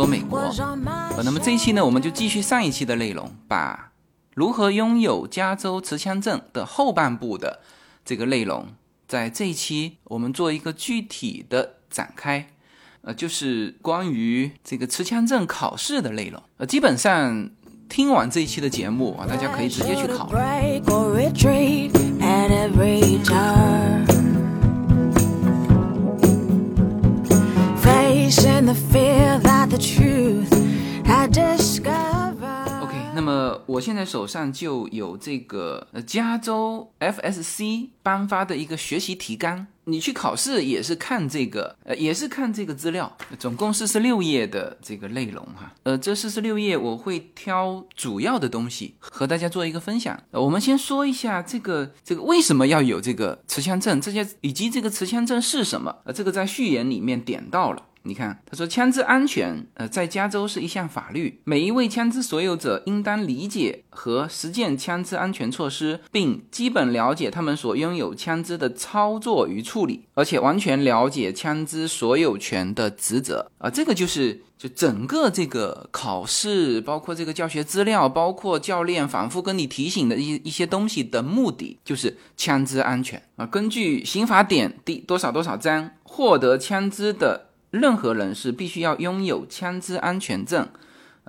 说美国。那么这一期呢，我们就继续上一期的内容，把如何拥有加州持枪证的后半部的这个内容，在这一期我们做一个具体的展开。就是关于这个持枪证考试的内容。基本上听完这一期的节目啊，大家可以直接去考OK， 那么我现在手上就有这个加州 FSC 颁发的一个学习提纲。你去考试也是看这个资料，总共46页的这个内容哈。这46页我会挑主要的东西和大家做一个分享。我们先说一下这个为什么要有这个持枪证，这些以及这个持枪证是什么。这个在序言里面点到了。你看，他说枪支安全在加州是一项法律，每一位枪支所有者应当理解和实践枪支安全措施，并基本了解他们所拥有枪支的操作与处理，而且完全了解枪支所有权的职责。这个就整个这个考试，包括这个教学资料，包括教练反复跟你提醒的一些东西的目的，就是枪支安全。根据刑法典第多少多少章，获得枪支的任何人是必须要拥有枪支安全证，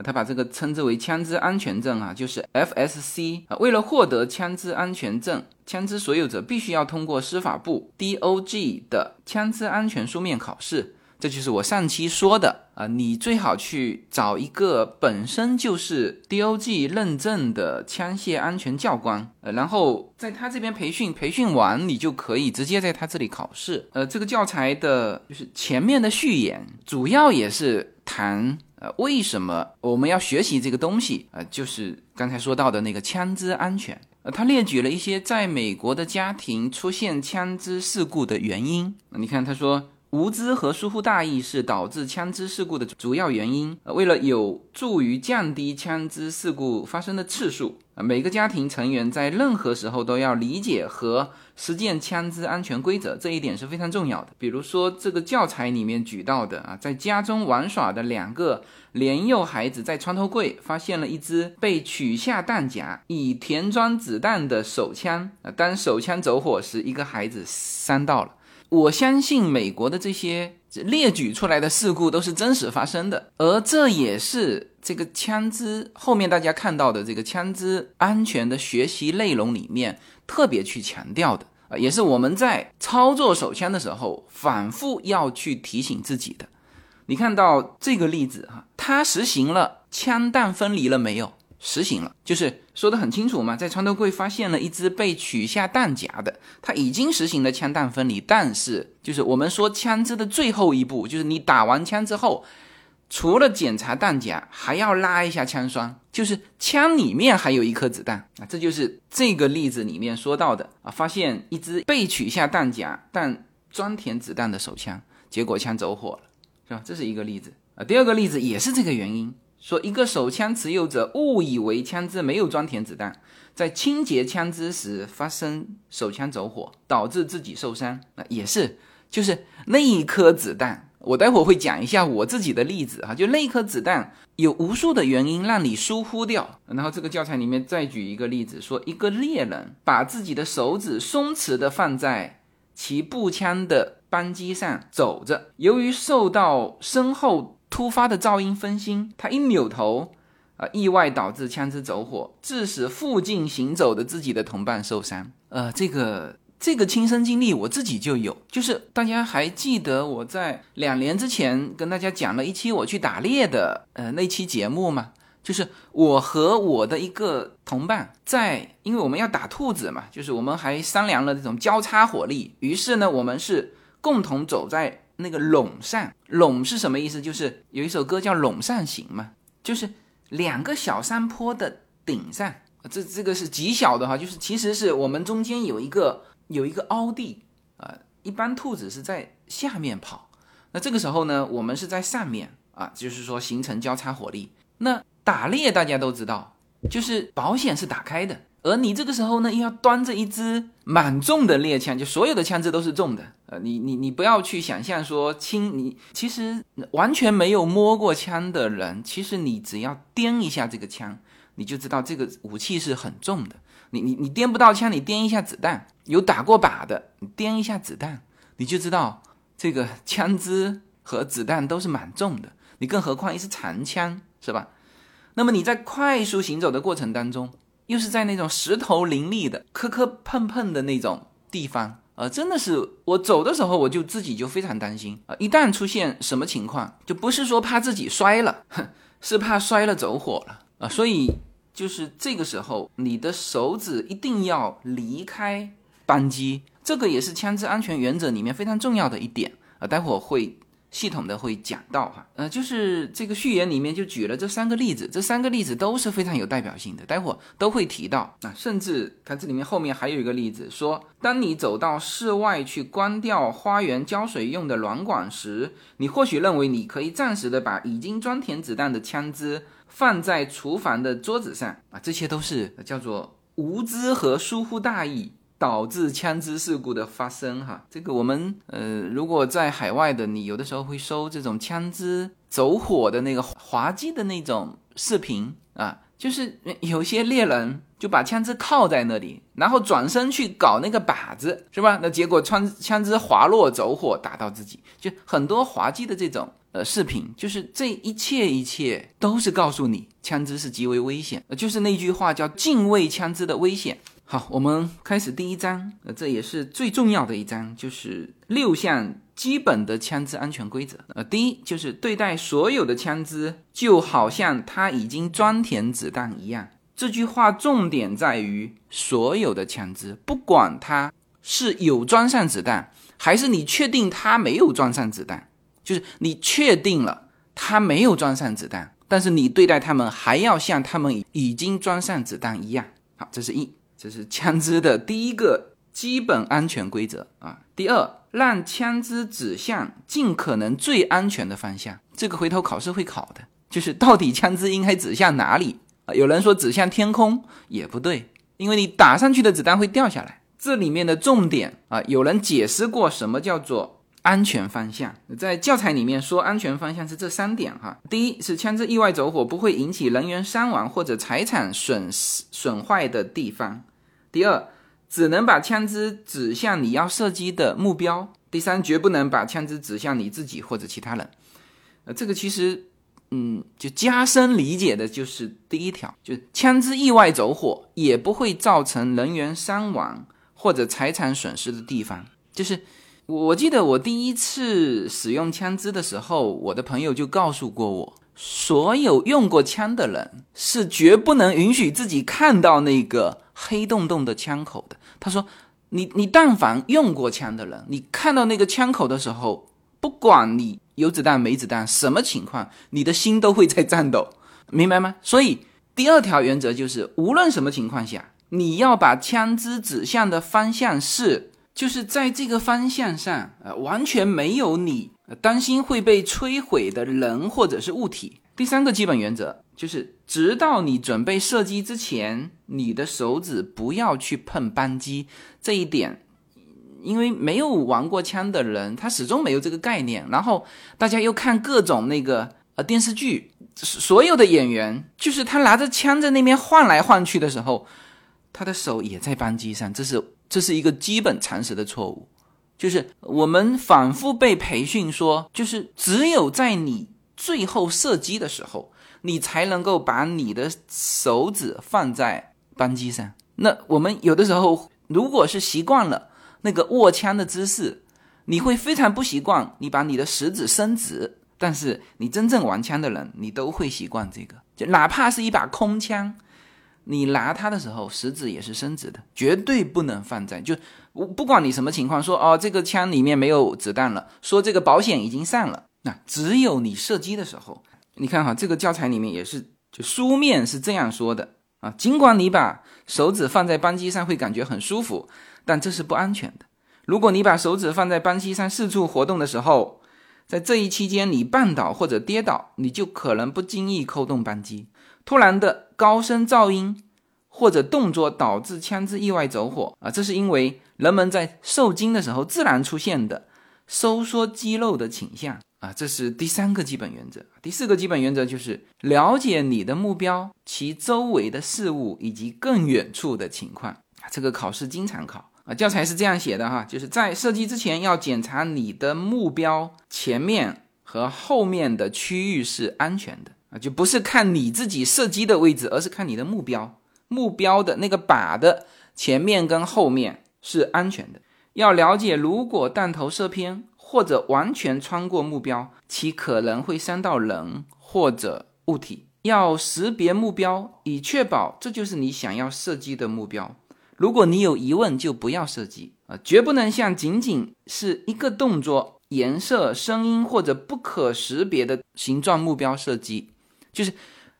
他把这个称之为枪支安全证就是 FSC。为了获得枪支安全证，枪支所有者必须要通过司法部 DOG 的枪支安全书面考试。这就是我上期说的你最好去找一个本身就是 DOG 认证的枪械安全教官，然后在他这边培训完你就可以直接在他这里考试。这个教材的就是前面的序言主要也是谈为什么我们要学习这个东西，就是刚才说到的那个枪支安全。他列举了一些在美国的家庭出现枪支事故的原因。你看他说，无知和疏忽大意是导致枪支事故的主要原因。为了有助于降低枪支事故发生的次数，每个家庭成员在任何时候都要理解和实践枪支安全规则，这一点是非常重要的。比如说这个教材里面举到的在家中玩耍的2个年幼孩子在床头柜发现了一支被取下弹夹以填装子弹的手枪，当手枪走火时一个孩子伤到了。我相信美国的这些列举出来的事故都是真实发生的，而这也是这个枪支后面大家看到的这个枪支安全的学习内容里面特别去强调的，也是我们在操作手枪的时候反复要去提醒自己的。你看到这个例子它实行了枪弹分离了没有？实行了，就是说得很清楚嘛，在床头柜发现了一只被取下弹夹的，它已经实行了枪弹分离。但是就是我们说枪支的最后一步，就是你打完枪之后，除了检查弹夹还要拉一下枪栓，就是枪里面还有一颗子弹。这就是这个例子里面说到的发现一只被取下弹夹但装填子弹的手枪，结果枪走火了，是吧？这是一个例子。第二个例子也是这个原因，说一个手枪持有者误以为枪支没有装填子弹，在清洁枪支时发生手枪走火，导致自己受伤。也是，就是那一颗子弹，我待会儿会讲一下我自己的例子就那一颗子弹有无数的原因让你疏忽掉。然后这个教材里面再举一个例子，说一个猎人把自己的手指松弛地放在其步枪的扳机上走着，由于受到身后突发的噪音分心，他一扭头意外导致枪支走火，致使附近行走的自己的同伴受伤。这个亲身经历我自己就有，就是大家还记得我在2年之前跟大家讲了一期我去打猎的那期节目嘛，就是我和我的一个同伴在，因为我们要打兔子嘛，就是我们还商量了这种交叉火力，于是呢我们是共同走在那个垄上。垄是什么意思？就是有一首歌叫《垄上行》嘛，就是2个小山坡的顶上，这个是极小的就是其实是我们中间有一个凹地一般兔子是在下面跑，那这个时候呢我们是在上面就是说形成交叉火力。那打猎大家都知道，就是保险是打开的而你这个时候呢要端着一支蛮重的猎枪，就所有的枪支都是重的，你不要去想象说轻，你其实完全没有摸过枪的人，其实你只要掂一下这个枪，你就知道这个武器是很重的。你掂不到枪，你掂一下子弹，有打过靶的你掂一下子弹，你就知道这个枪支和子弹都是蛮重的，你更何况一是长枪，是吧？那么你在快速行走的过程当中，又是在那种石头林立的磕磕碰碰的那种地方，真的是我走的时候我就自己就非常担心，一旦出现什么情况，就不是说怕自己摔了，是怕摔了走火了，所以就是这个时候你的手指一定要离开扳机，这个也是枪支安全原则里面非常重要的一点，待会儿会系统的会讲到哈，就是这个序言里面就举了这三个例子，这三个例子都是非常有代表性的，待会儿都会提到。甚至它这里面后面还有一个例子说，当你走到室外去关掉花园浇水用的软管时，你或许认为你可以暂时的把已经装填子弹的枪支放在厨房的桌子上，这些都是叫做无知和疏忽大意导致枪支事故的发生哈。这个我们如果在海外的，你有的时候会收这种枪支走火的那个滑稽的那种视频啊，就是有些猎人就把枪支靠在那里，然后转身去搞那个靶子，是吧？那结果枪支滑落走火打到自己，就很多滑稽的这种视频，就是这一切都是告诉你枪支是极为危险，就是那句话叫敬畏枪支的危险。好，我们开始第一章，这也是最重要的一章，就是六项基本的枪支安全规则。第一，就是对待所有的枪支就好像它已经装填子弹一样。这句话重点在于所有的枪支，不管它是有装上子弹，还是你确定它没有装上子弹，就是你确定了它没有装上子弹，但是你对待它们还要像它们已经装上子弹一样。好，这是一。这是枪支的第一个基本安全规则啊。第二，让枪支指向尽可能最安全的方向。这个回头考试会考的，就是到底枪支应该指向哪里啊？有人说指向天空也不对，因为你打上去的子弹会掉下来。这里面的重点啊，有人解释过什么叫做安全方向。在教材里面说安全方向是这三点哈。第一，是枪支意外走火不会引起人员伤亡或者财产损坏的地方。第二，只能把枪支指向你要射击的目标。第三，绝不能把枪支指向你自己或者其他人。这个其实就加深理解的就是第一条，就是枪支意外走火也不会造成人员伤亡或者财产损失的地方。就是我记得我第一次使用枪支的时候，我的朋友就告诉过我，所有用过枪的人是绝不能允许自己看到那个黑洞洞的枪口的。他说你但凡用过枪的人，你看到那个枪口的时候，不管你有子弹没子弹什么情况，你的心都会在战斗，明白吗？所以第二条原则就是无论什么情况下，你要把枪支指向的方向是，就是在这个方向上完全没有你担心会被摧毁的人或者是物体。第三个基本原则就是直到你准备射击之前，你的手指不要去碰扳机。这一点因为没有玩过枪的人他始终没有这个概念，然后大家又看各种那个电视剧，所有的演员就是他拿着枪在那边晃来晃去的时候，他的手也在扳机上，这是一个基本常识的错误。就是我们反复被培训说，就是只有在你最后射击的时候，你才能够把你的手指放在扳机上。那我们有的时候如果是习惯了那个握枪的姿势，你会非常不习惯你把你的食指伸直，但是你真正玩枪的人你都会习惯这个，就哪怕是一把空枪，你拿它的时候食指也是伸直的，绝对不能放在，就不管你什么情况，说这个枪里面没有子弹了，说这个保险已经上了，那只有你射击的时候。你看哈，这个教材里面也是就书面是这样说的啊。尽管你把手指放在扳机上会感觉很舒服，但这是不安全的。如果你把手指放在扳机上四处活动的时候，在这一期间你绊倒或者跌倒，你就可能不经意扣动扳机，突然的高声噪音或者动作导致枪支意外走火啊，这是因为人们在受惊的时候自然出现的收缩肌肉的倾向啊，这是第三个基本原则。第四个基本原则就是了解你的目标、其周围的事物以及更远处的情况啊，这个考试经常考啊，教材是这样写的哈，就是在射击之前要检查你的目标前面和后面的区域是安全的啊，就不是看你自己射击的位置，而是看你的目标的那个靶的前面跟后面是安全的。要了解如果弹头射偏或者完全穿过目标，其可能会伤到人或者物体。要识别目标，以确保这就是你想要射击的目标。如果你有疑问就不要射击，绝不能像仅仅是一个动作、颜色、声音或者不可识别的形状目标射击。就是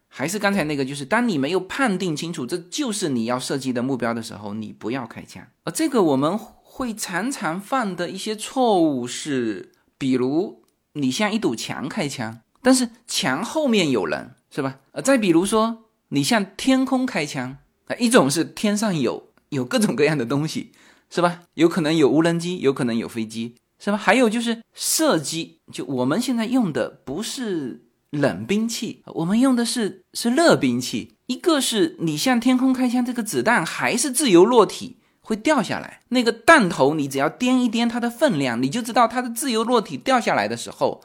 还是刚才那个，就是当你没有判定清楚这就是你要射击的目标的时候，你不要开枪。而这个我们会常常犯的一些错误是，比如你向一堵墙开枪，但是墙后面有人，是吧？再比如说你向天空开枪，一种是天上有各种各样的东西，是吧？有可能有无人机，有可能有飞机，是吧？还有就是射击，就我们现在用的不是冷兵器，我们用的是热兵器。一个是你向天空开枪，这个子弹还是自由落体，会掉下来，那个弹头你只要掂一掂它的分量，你就知道它的自由落体掉下来的时候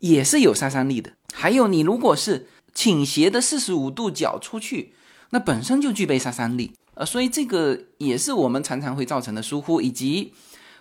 也是有杀伤力的。还有你如果是倾斜的45度角出去，那本身就具备杀伤力，所以这个也是我们常常会造成的疏忽，以及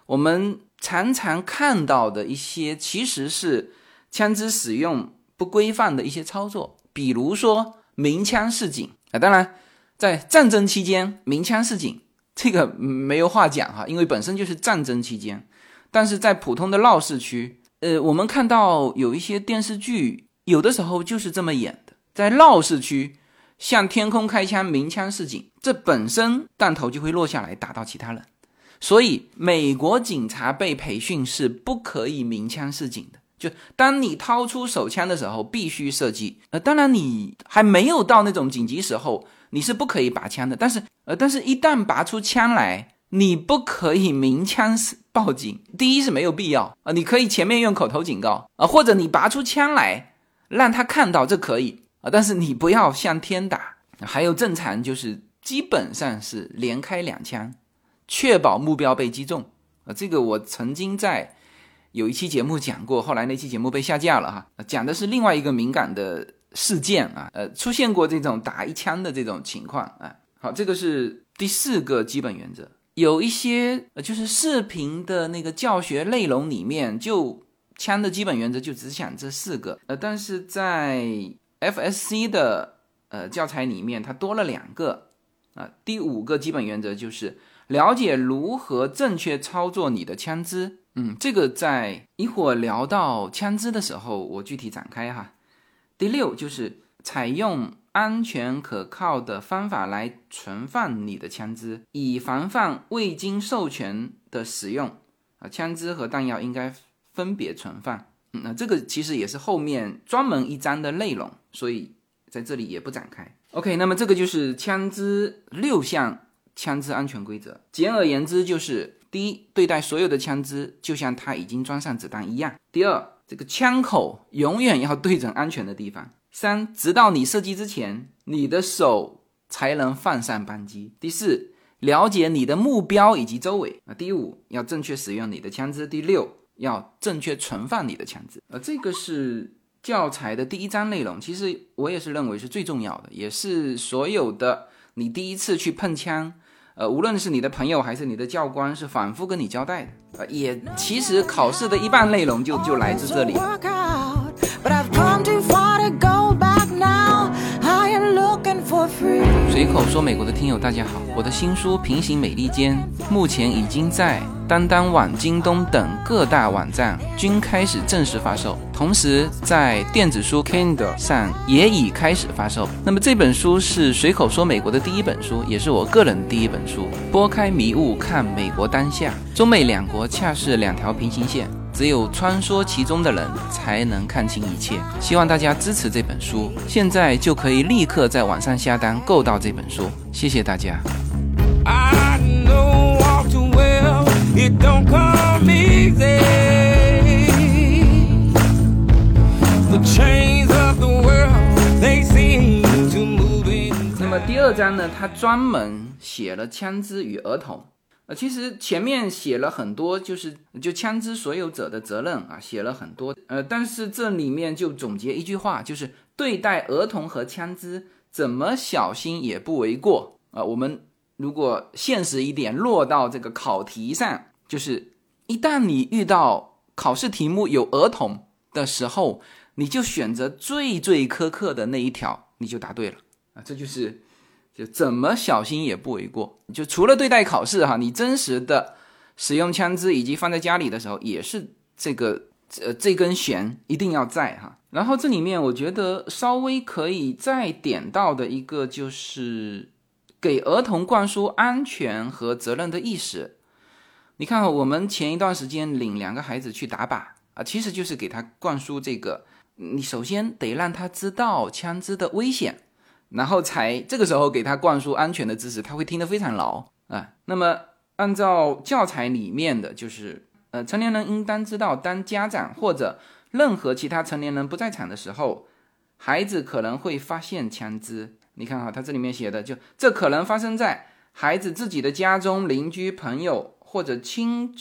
我们常常看到的一些其实是枪支使用不规范的一些操作，比如说鸣枪示警，当然在战争期间鸣枪示警这个没有话讲哈，因为本身就是战争期间。但是在普通的闹市区，我们看到有一些电视剧有的时候就是这么演的，在闹市区向天空开枪鸣枪示警，这本身弹头就会落下来打到其他人。所以美国警察被培训是不可以鸣枪示警的，就当你掏出手枪的时候必须射击，当然你还没有到那种紧急时候你是不可以拔枪的，但是一旦拔出枪来，你不可以鸣枪报警。第一是没有必要，你可以前面用口头警告，或者你拔出枪来让他看到，这可以，但是你不要向天打。还有正常就是基本上是连开两枪，确保目标被击中，这个我曾经在有一期节目讲过，后来那期节目被下架了哈，讲的是另外一个敏感的事件啊，出现过这种打一枪的这种情况啊。好，这个是第四个基本原则。有一些，就是视频的那个教学内容里面，就枪的基本原则就只讲这四个，但是在 FSC 的教材里面它多了两个，第五个基本原则就是了解如何正确操作你的枪支。这个在一会儿聊到枪支的时候我具体展开哈。第六就是采用安全可靠的方法来存放你的枪支，以防范未经授权的使用，枪支和弹药应该分别存放，这个其实也是后面专门一章的内容，所以在这里也不展开。 OK， 那么这个就是枪支六项枪支安全规则。简而言之就是第一，对待所有的枪支就像它已经装上子弹一样。第二，这个枪口永远要对准安全的地方。三，直到你射击之前你的手才能放上扳机。第四，了解你的目标以及周围。第五，要正确使用你的枪支。第六，要正确存放你的枪支。这个是教材的第一章内容，其实我也是认为是最重要的，也是所有的你第一次去碰枪无论是你的朋友还是你的教官是反复跟你交代的，也其实考试的一半内容就来自这里。随口说美国的听友大家好，我的新书《平行美利坚》目前已经在当当网、京东等各大网站均开始正式发售，同时在电子书 Kindle 上也已开始发售。那么这本书是随口说美国的第一本书，也是我个人的第一本书。拨开迷雾看美国当下，中美两国恰是两条平行线，只有穿梭其中的人才能看清一切。希望大家支持这本书，现在就可以立刻在网上下单购到这本书。谢谢大家。I know all too well, it don't come easy. The chains of the world, they seem to move in time. 那么第二章呢，他专门写了枪支与儿童。其实前面写了很多，就枪支所有者的责任啊，写了很多。但是这里面就总结一句话，就是对待儿童和枪支怎么小心也不为过啊。我们如果现实一点，落到这个考题上，就是一旦你遇到考试题目有儿童的时候，你就选择最最苛刻的那一条，你就答对了啊。这就是。就怎么小心也不为过。就除了对待考试哈，你真实的使用枪支以及放在家里的时候，也是这根弦一定要在哈。然后这里面我觉得稍微可以再点到的一个，就是给儿童灌输安全和责任的意识。你看，我们前一段时间领两个孩子去打靶啊，其实就是给他灌输这个，你首先得让他知道枪支的危险。然后才这个时候给他灌输安全的知识，他会听得非常牢啊。那么按照教材里面的，就是成年人应当知道，当家长或者任何其他成年人不在场的时候，孩子可能会发现枪支。你看哈，他这里面写的就这可能发生在孩子自己的家中、邻居、朋友或者亲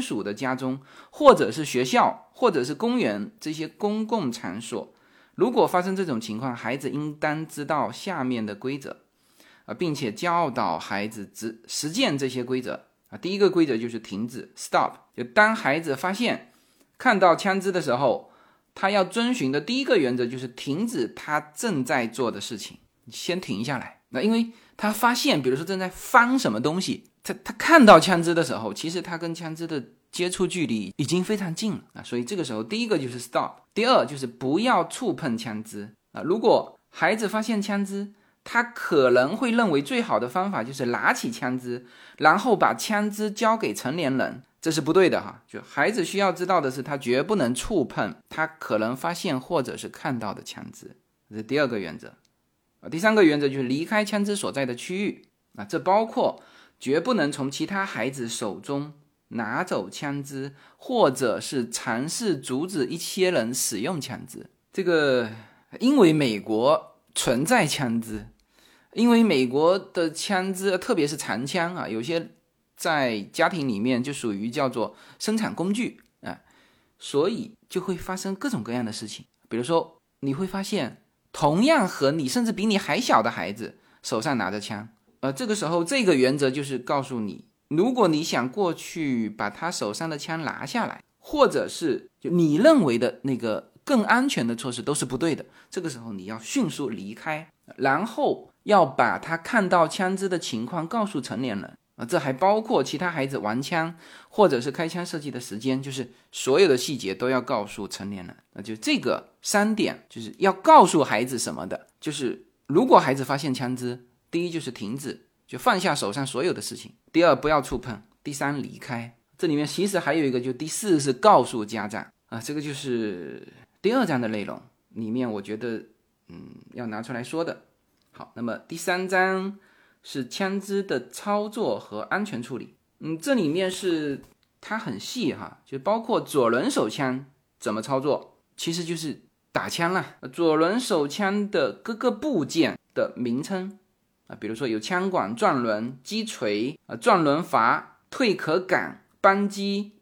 属的家中，或者是学校，或者是公园这些公共场所。如果发生这种情况，孩子应当知道下面的规则，并且教导孩子实践这些规则。第一个规则就是停止 stop， 就当孩子发现看到枪支的时候，他要遵循的第一个原则就是停止他正在做的事情，先停下来。那因为他发现，比如说正在翻什么东西，他看到枪支的时候，其实他跟枪支的接触距离已经非常近了，所以这个时候第一个就是 stop。 第二就是不要触碰枪支。如果孩子发现枪支，他可能会认为最好的方法就是拿起枪支，然后把枪支交给成年人，这是不对的哈。就孩子需要知道的是，他绝不能触碰他可能发现或者是看到的枪支，这是第二个原则。第三个原则就是离开枪支所在的区域，这包括绝不能从其他孩子手中拿走枪支，或者是尝试阻止一些人使用枪支。这个因为美国存在枪支，因为美国的枪支特别是长枪啊，有些在家庭里面就属于叫做生产工具啊，所以就会发生各种各样的事情。比如说你会发现同样和你甚至比你还小的孩子手上拿着枪，这个时候这个原则就是告诉你，如果你想过去把他手上的枪拿下来，或者是你认为的那个更安全的措施，都是不对的。这个时候你要迅速离开，然后要把他看到枪支的情况告诉成年人。这还包括其他孩子玩枪或者是开枪射击的时间，就是所有的细节都要告诉成年人。就这个三点就是要告诉孩子什么的，就是如果孩子发现枪支，第一就是停止，就放下手上所有的事情。第二，不要触碰。第三，离开。这里面其实还有一个，就第四是告诉家长啊，这个就是第二章的内容里面，我觉得要拿出来说的。好，那么第三章是枪支的操作和安全处理。这里面是它很细哈，就包括左轮手枪怎么操作，其实就是打枪啦。左轮手枪的各个部件的名称。比如说有枪管、转轮、击锤、转轮阀、退壳杆、扳机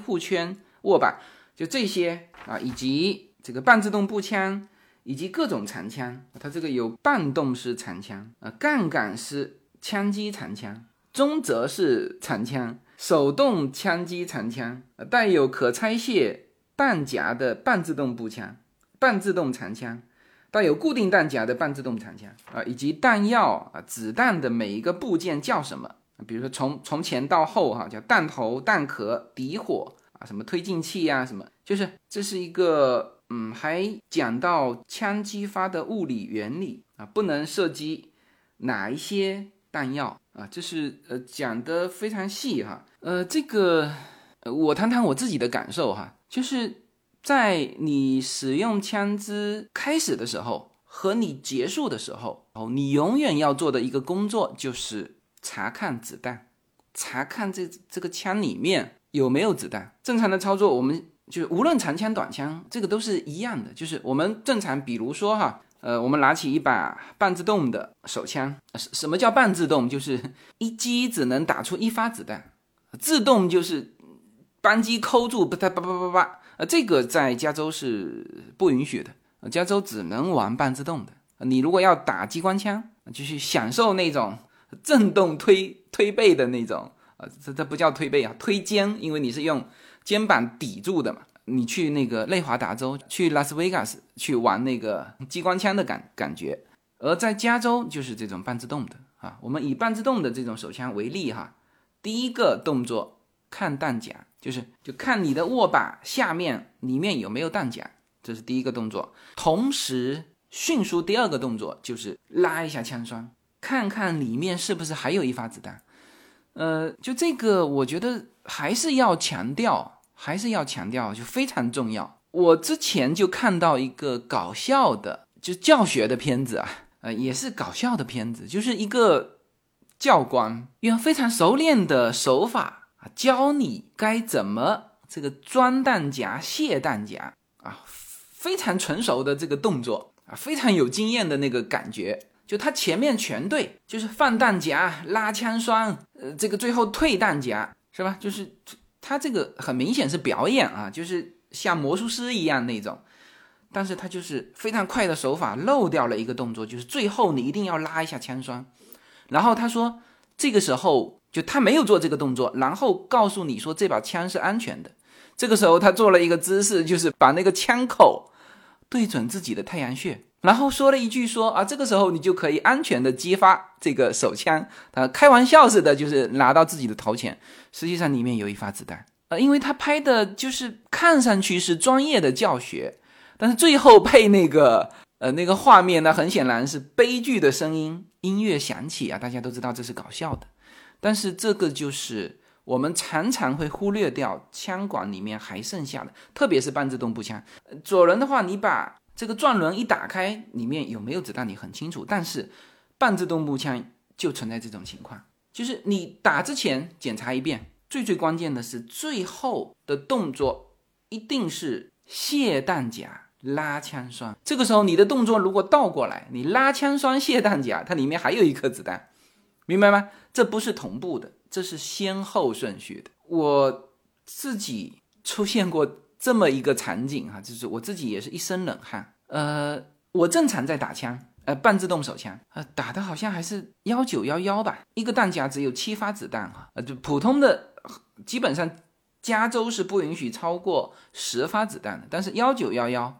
护圈、握把，就这些啊，以及这个半自动步枪，以及各种长枪。它这个有半动式长枪、杠杆式枪击长枪、中折式长枪、手动枪击长枪、带有可拆卸弹夹的半自动步枪、半自动长枪。带有固定弹夹的半自动长枪啊，以及弹药啊，子弹的每一个部件叫什么？比如说从前到后哈，叫弹头、弹壳、底火啊，什么推进器啊，什么，就是这是一个还讲到枪击发的物理原理啊，不能射击哪一些弹药啊，这是讲得非常细哈。这个我谈谈我自己的感受哈，就是在你使用枪支开始的时候和你结束的时候，你永远要做的一个工作就是查看子弹，查看这个枪里面有没有子弹。正常的操作我们就是无论长枪短枪这个都是一样的，就是我们正常比如说哈，我们拿起一把半自动的手枪，什么叫半自动，就是一击只能打出一发子弹，自动就是扳机扣住，这个在加州是不允许的，加州只能玩半自动的。你如果要打机关枪，就是享受那种震动推背的那种，这不叫推背啊，推肩，因为你是用肩膀抵住的嘛。你去那个内华达州，去拉斯维加斯去玩那个机关枪的感觉，而在加州就是这种半自动的啊。我们以半自动的这种手枪为例哈，第一个动作看弹夹，就看你的握把下面里面有没有弹夹，这是第一个动作。同时迅速第二个动作就是拉一下枪栓，看看里面是不是还有一发子弹。就这个我觉得还是要强调，就非常重要。我之前就看到一个搞笑的就教学的片子啊，也是搞笑的片子，就是一个教官用非常熟练的手法教你该怎么这个装弹夹卸弹夹啊，非常成熟的这个动作啊，非常有经验的那个感觉。就他前面全对，就是放弹夹、拉枪栓，这个最后退弹夹，是吧？就是他这个很明显是表演啊，就是像魔术师一样那种。但是他就是非常快的手法漏掉了一个动作，就是最后你一定要拉一下枪栓。然后他说这个时候就他没有做这个动作，然后告诉你说这把枪是安全的。这个时候他做了一个姿势，就是把那个枪口对准自己的太阳穴，然后说了一句说啊，这个时候你就可以安全的激发这个手枪，他开玩笑似的就是拿到自己的头前，实际上里面有一发子弹。因为他拍的就是看上去是专业的教学，但是最后配那个画面呢，很显然是悲剧的声音，音乐响起啊，大家都知道这是搞笑的。但是这个就是我们常常会忽略掉枪管里面还剩下的，特别是半自动步枪。左轮的话，你把这个转轮一打开，里面有没有子弹你很清楚，但是半自动步枪就存在这种情况，就是你打之前检查一遍，最关键的是最后的动作一定是卸弹夹、拉枪栓。这个时候你的动作如果倒过来，你拉枪栓、卸弹夹，它里面还有一颗子弹，明白吗？这不是同步的，这是先后顺序的。我自己出现过这么一个场景哈，就是我自己也是一身冷汗。我正常在打枪，半自动手枪，打的好像还是1911吧，一个弹夹只有7发子弹哈，就普通的基本上加州是不允许超过10发子弹的，但是1911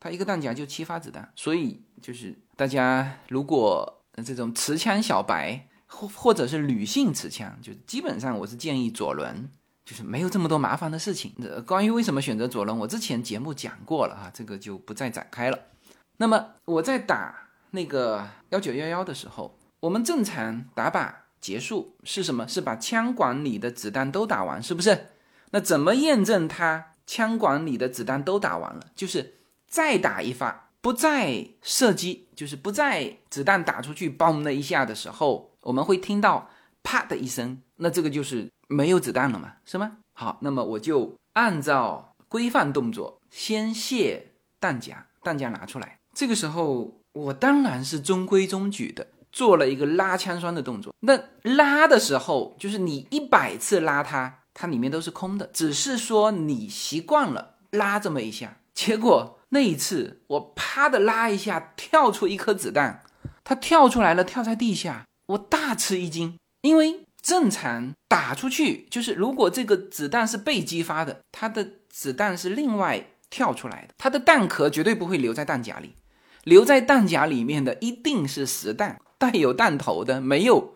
它一个弹夹就7发子弹，所以就是大家如果这种持枪小白或者是女性持枪，就基本上我是建议左轮。就是没有这么多麻烦的事情。关于为什么选择左轮，我之前节目讲过了啊，这个就不再展开了。那么我在打那个1911的时候，我们正常打靶结束是什么？是把枪管里的子弹都打完，是不是？那怎么验证它枪管里的子弹都打完了？就是再打一发，不再射击，就是不再子弹打出去嘣了一下的时候，我们会听到啪的一声，那这个就是没有子弹了嘛，是吗？好，那么我就按照规范动作先卸弹夹，弹夹拿出来。这个时候我当然是中规中矩的做了一个拉枪栓的动作。那拉的时候就是你100次拉它，它里面都是空的，只是说你习惯了拉这么一下。结果那一次我啪的拉一下，跳出一颗子弹，它跳出来了，跳在地下，我大吃一惊。因为正常打出去，就是如果这个子弹是被激发的，它的子弹是另外跳出来的，它的弹壳绝对不会留在弹夹里，留在弹夹里面的一定是实弹，带有弹头的，没有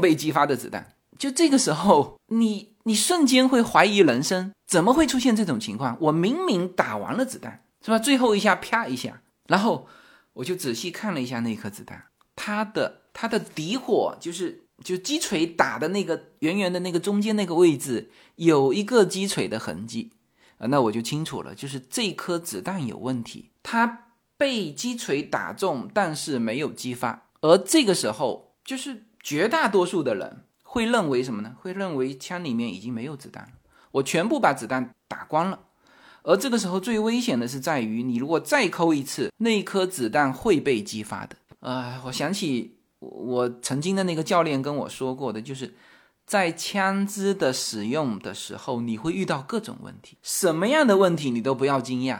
被激发的子弹。就这个时候你瞬间会怀疑人生，怎么会出现这种情况？我明明打完了子弹，是吧？最后一下啪一下，然后我就仔细看了一下那颗子弹，它的底火就是就击锤打的那个圆圆的那个中间那个位置有一个击锤的痕迹啊，那我就清楚了，就是这颗子弹有问题，它被击锤打中但是没有激发。而这个时候就是绝大多数的人会认为什么呢？会认为枪里面已经没有子弹了，我全部把子弹打光了。而这个时候最危险的是在于，你如果再扣一次，那颗子弹会被激发的。我想起我曾经的那个教练跟我说过的，就是在枪支的使用的时候，你会遇到各种问题，什么样的问题你都不要惊讶，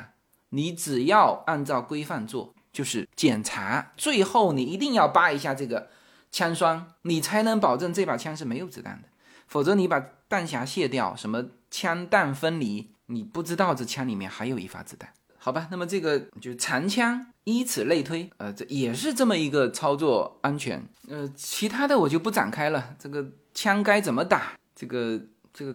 你只要按照规范做，就是检查，最后你一定要扒一下这个枪栓，你才能保证这把枪是没有子弹的。否则你把弹匣卸掉，什么枪弹分离，你不知道这枪里面还有一发子弹，好吧？那么这个就是长枪，依此类推，这也是这么一个操作安全。其他的我就不展开了，这个枪该怎么打，这个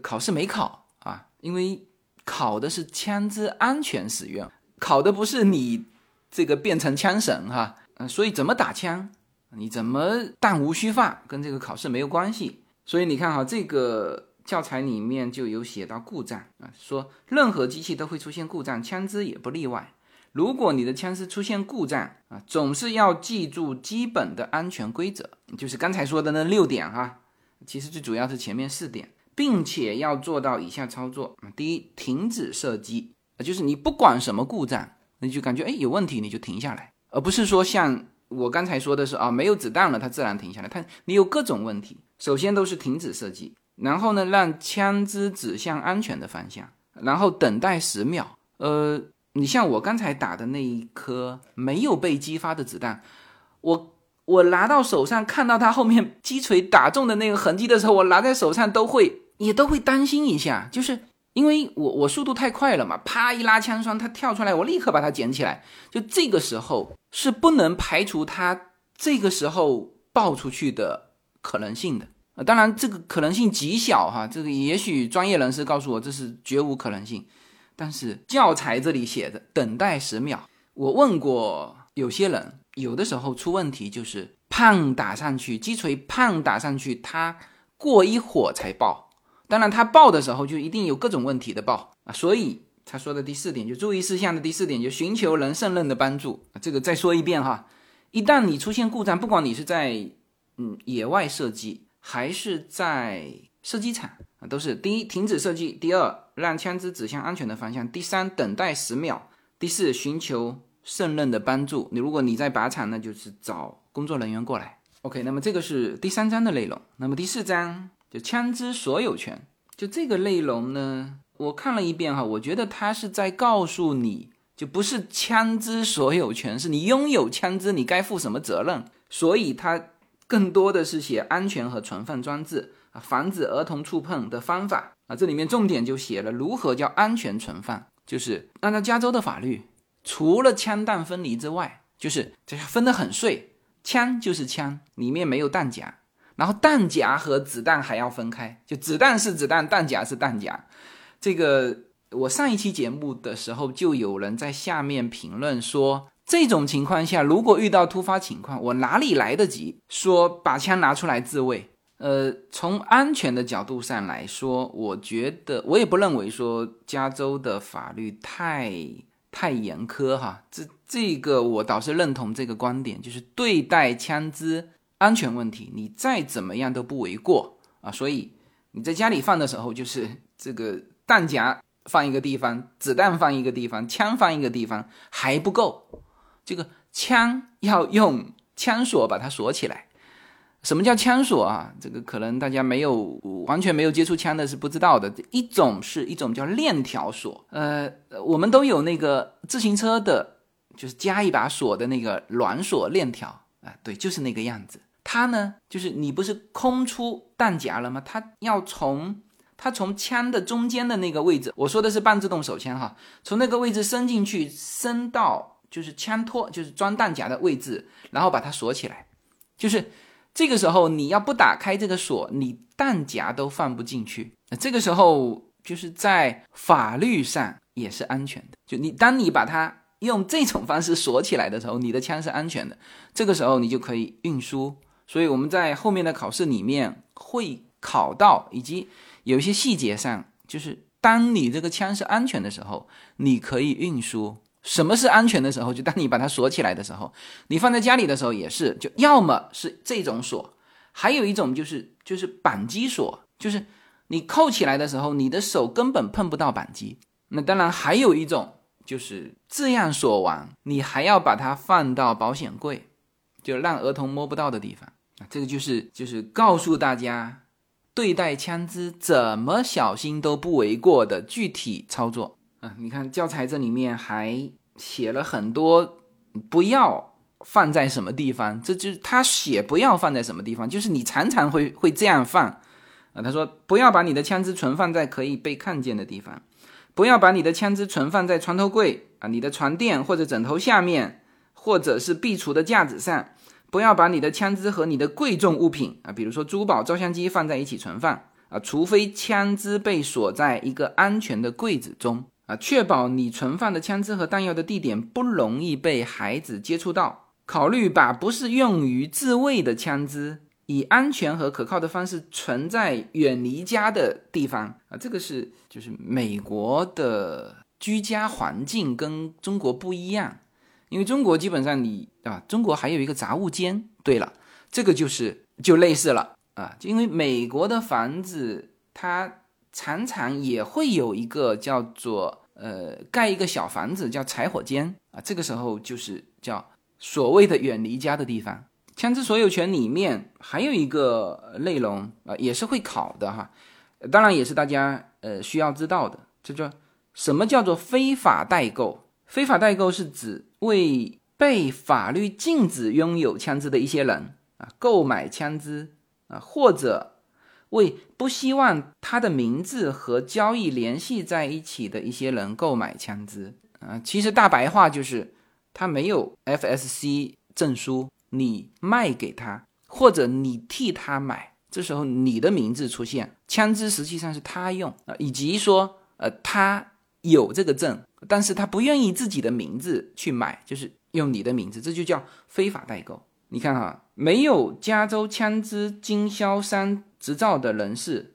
考试没考啊，因为考的是枪支安全使用，考的不是你这个变成枪神哈。所以怎么打枪，你怎么弹无虚发，跟这个考试没有关系。所以你看哈，这个教材里面就有写到故障，说任何机器都会出现故障，枪支也不例外。如果你的枪支出现故障，总是要记住基本的安全规则，就是刚才说的那6点哈，其实最主要是前面4点，并且要做到以下操作。第一，停止射击，就是你不管什么故障，你就感觉有问题你就停下来，而不是说像我刚才说的是没有子弹了它自然停下来，它你有各种问题。首先都是停止射击，然后呢让枪支指向安全的方向，然后等待10秒。你像我刚才打的那一颗没有被激发的子弹，我拿到手上看到它后面击锤打中的那个痕迹的时候，我拿在手上都会担心一下，就是因为我速度太快了嘛，啪一拉枪栓它跳出来，我立刻把它捡起来。就这个时候是不能排除它这个时候爆出去的可能性的。当然这个可能性极小哈，这个也许专业人士告诉我这是绝无可能性，但是教材这里写的等待10秒，我问过有些人，有的时候出问题就是砰打上去，击锤砰打上去，它过一会儿才爆。当然它爆的时候就一定有各种问题的爆啊，所以他说的第4点就注意事项的第4点就寻求人胜任的帮助。这个再说一遍哈，一旦你出现故障，不管你是在野外射击还是在射击场，都是第一停止射击，第二让枪支指向安全的方向，第三等待10秒，第四寻求胜任的帮助。如果你在靶场，那就是找工作人员过来。 OK， 那么这个是第3章的内容。那么第4章就枪支所有权，就这个内容呢，我看了一遍哈，我觉得它是在告诉你，就不是枪支所有权，是你拥有枪支你该负什么责任。所以它更多的是写安全和存放装置，防止儿童触碰的方法啊，这里面重点就写了如何叫安全存放，就是按照加州的法律，除了枪弹分离之外，就是分得很碎，枪就是枪，里面没有弹夹，然后弹夹和子弹还要分开，就子弹是子弹，弹夹是弹夹。这个我上一期节目的时候就有人在下面评论说，这种情况下如果遇到突发情况，我哪里来得及说把枪拿出来自卫。从安全的角度上来说，我觉得我也不认为说加州的法律太严苛哈，这个我倒是认同这个观点，就是对待枪支安全问题你再怎么样都不为过啊。所以你在家里放的时候，就是这个弹夹放一个地方，子弹放一个地方，枪放一个地方还不够，这个枪要用枪锁把它锁起来。什么叫枪锁啊？这个可能大家没有完全没有接触枪的是不知道的。一种叫链条锁，我们都有那个自行车的，就是加一把锁的那个软锁链条啊，对，就是那个样子。它呢，就是你不是空出弹夹了吗？它从枪的中间的那个位置，我说的是半自动手枪哈，从那个位置伸进去，伸到就是枪托，就是装弹夹的位置，然后把它锁起来，就是。这个时候你要不打开这个锁，你弹夹都放不进去。这个时候就是在法律上也是安全的，就你当你把它用这种方式锁起来的时候，你的枪是安全的。这个时候你就可以运输所以我们在后面的考试里面会考到，以及有一些细节上，就是当你这个枪是安全的时候，你可以运输。什么是安全的时候？就当你把它锁起来的时候，你放在家里的时候也是，就要么是这种锁，还有一种就是扳机锁，就是你扣起来的时候，你的手根本碰不到扳机。那当然还有一种就是这样锁完，你还要把它放到保险柜，就让儿童摸不到的地方。这个就是告诉大家对待枪支怎么小心都不为过的具体操作。你看教材这里面还写了很多不要放在什么地方，这就是他写不要放在什么地方，就是你常常会这样放。他说不要把你的枪支存放在可以被看见的地方，不要把你的枪支存放在床头柜啊、你的床垫或者枕头下面，或者是壁橱的架子上。不要把你的枪支和你的贵重物品啊，比如说珠宝、照相机放在一起存放啊，除非枪支被锁在一个安全的柜子中啊，确保你存放的枪支和弹药的地点不容易被孩子接触到。考虑把不是用于自卫的枪支以安全和可靠的方式存在远离家的地方啊，这个就是美国的居家环境跟中国不一样。因为中国基本上中国还有一个杂物间。对了，这个就类似了啊，因为美国的房子它常常也会有一个叫做盖一个小房子叫柴火间啊，这个时候就是叫所谓的远离家的地方。枪支所有权里面还有一个内容啊，也是会考的哈，当然也是大家需要知道的，就叫什么叫做非法代购。非法代购是指为被法律禁止拥有枪支的一些人啊，购买枪支啊，或者为不希望他的名字和交易联系在一起的一些人购买枪支啊。其实大白话就是他没有 FSC 证书，你卖给他或者你替他买，这时候你的名字出现，枪支实际上是他用啊，以及说他有这个证，但是他不愿意自己的名字去买，就是用你的名字，这就叫非法代购。你看哈，没有加州枪支经销商执照的人士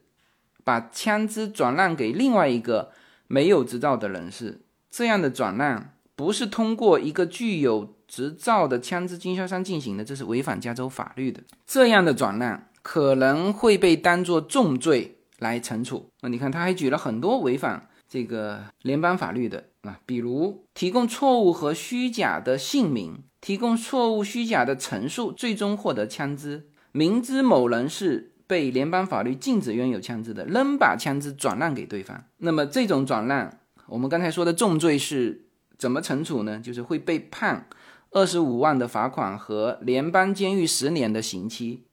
把枪支转让给另外一个没有执照的人士，这样的转让不是通过一个具有执照的枪支经销商进行的，这是违反加州法律的。这样的转让可能会被当作重罪来惩处。你看他还举了很多违反这个联邦法律的啊，比如提供错误和虚假的姓名，提供错误虚假的陈述，最终获得枪支；明知某人是被联邦法律禁止拥有枪支的，仍把枪支转让给对方。那么这种转让，我们刚才说的重罪是怎么惩处呢？就是会被判25万的罚款和联邦监狱10年的刑期。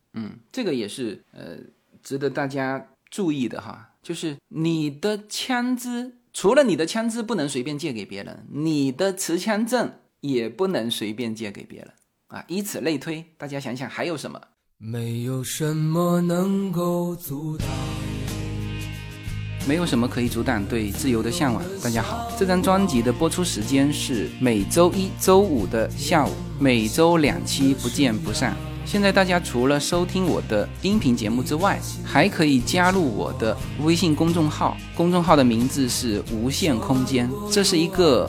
这个也是值得大家注意的哈。就是你的枪支，除了你的枪支不能随便借给别人，你的持枪证也不能随便借给别人啊，以此类推。大家想想还有什么？没有什么能够阻挡，没有什么可以阻挡对自由的向往。大家好，这张专辑的播出时间是每周一周五的下午，每周2期，不见不散。现在大家除了收听我的音频节目之外，还可以加入我的微信公众号，公众号的名字是无限空间，这是一个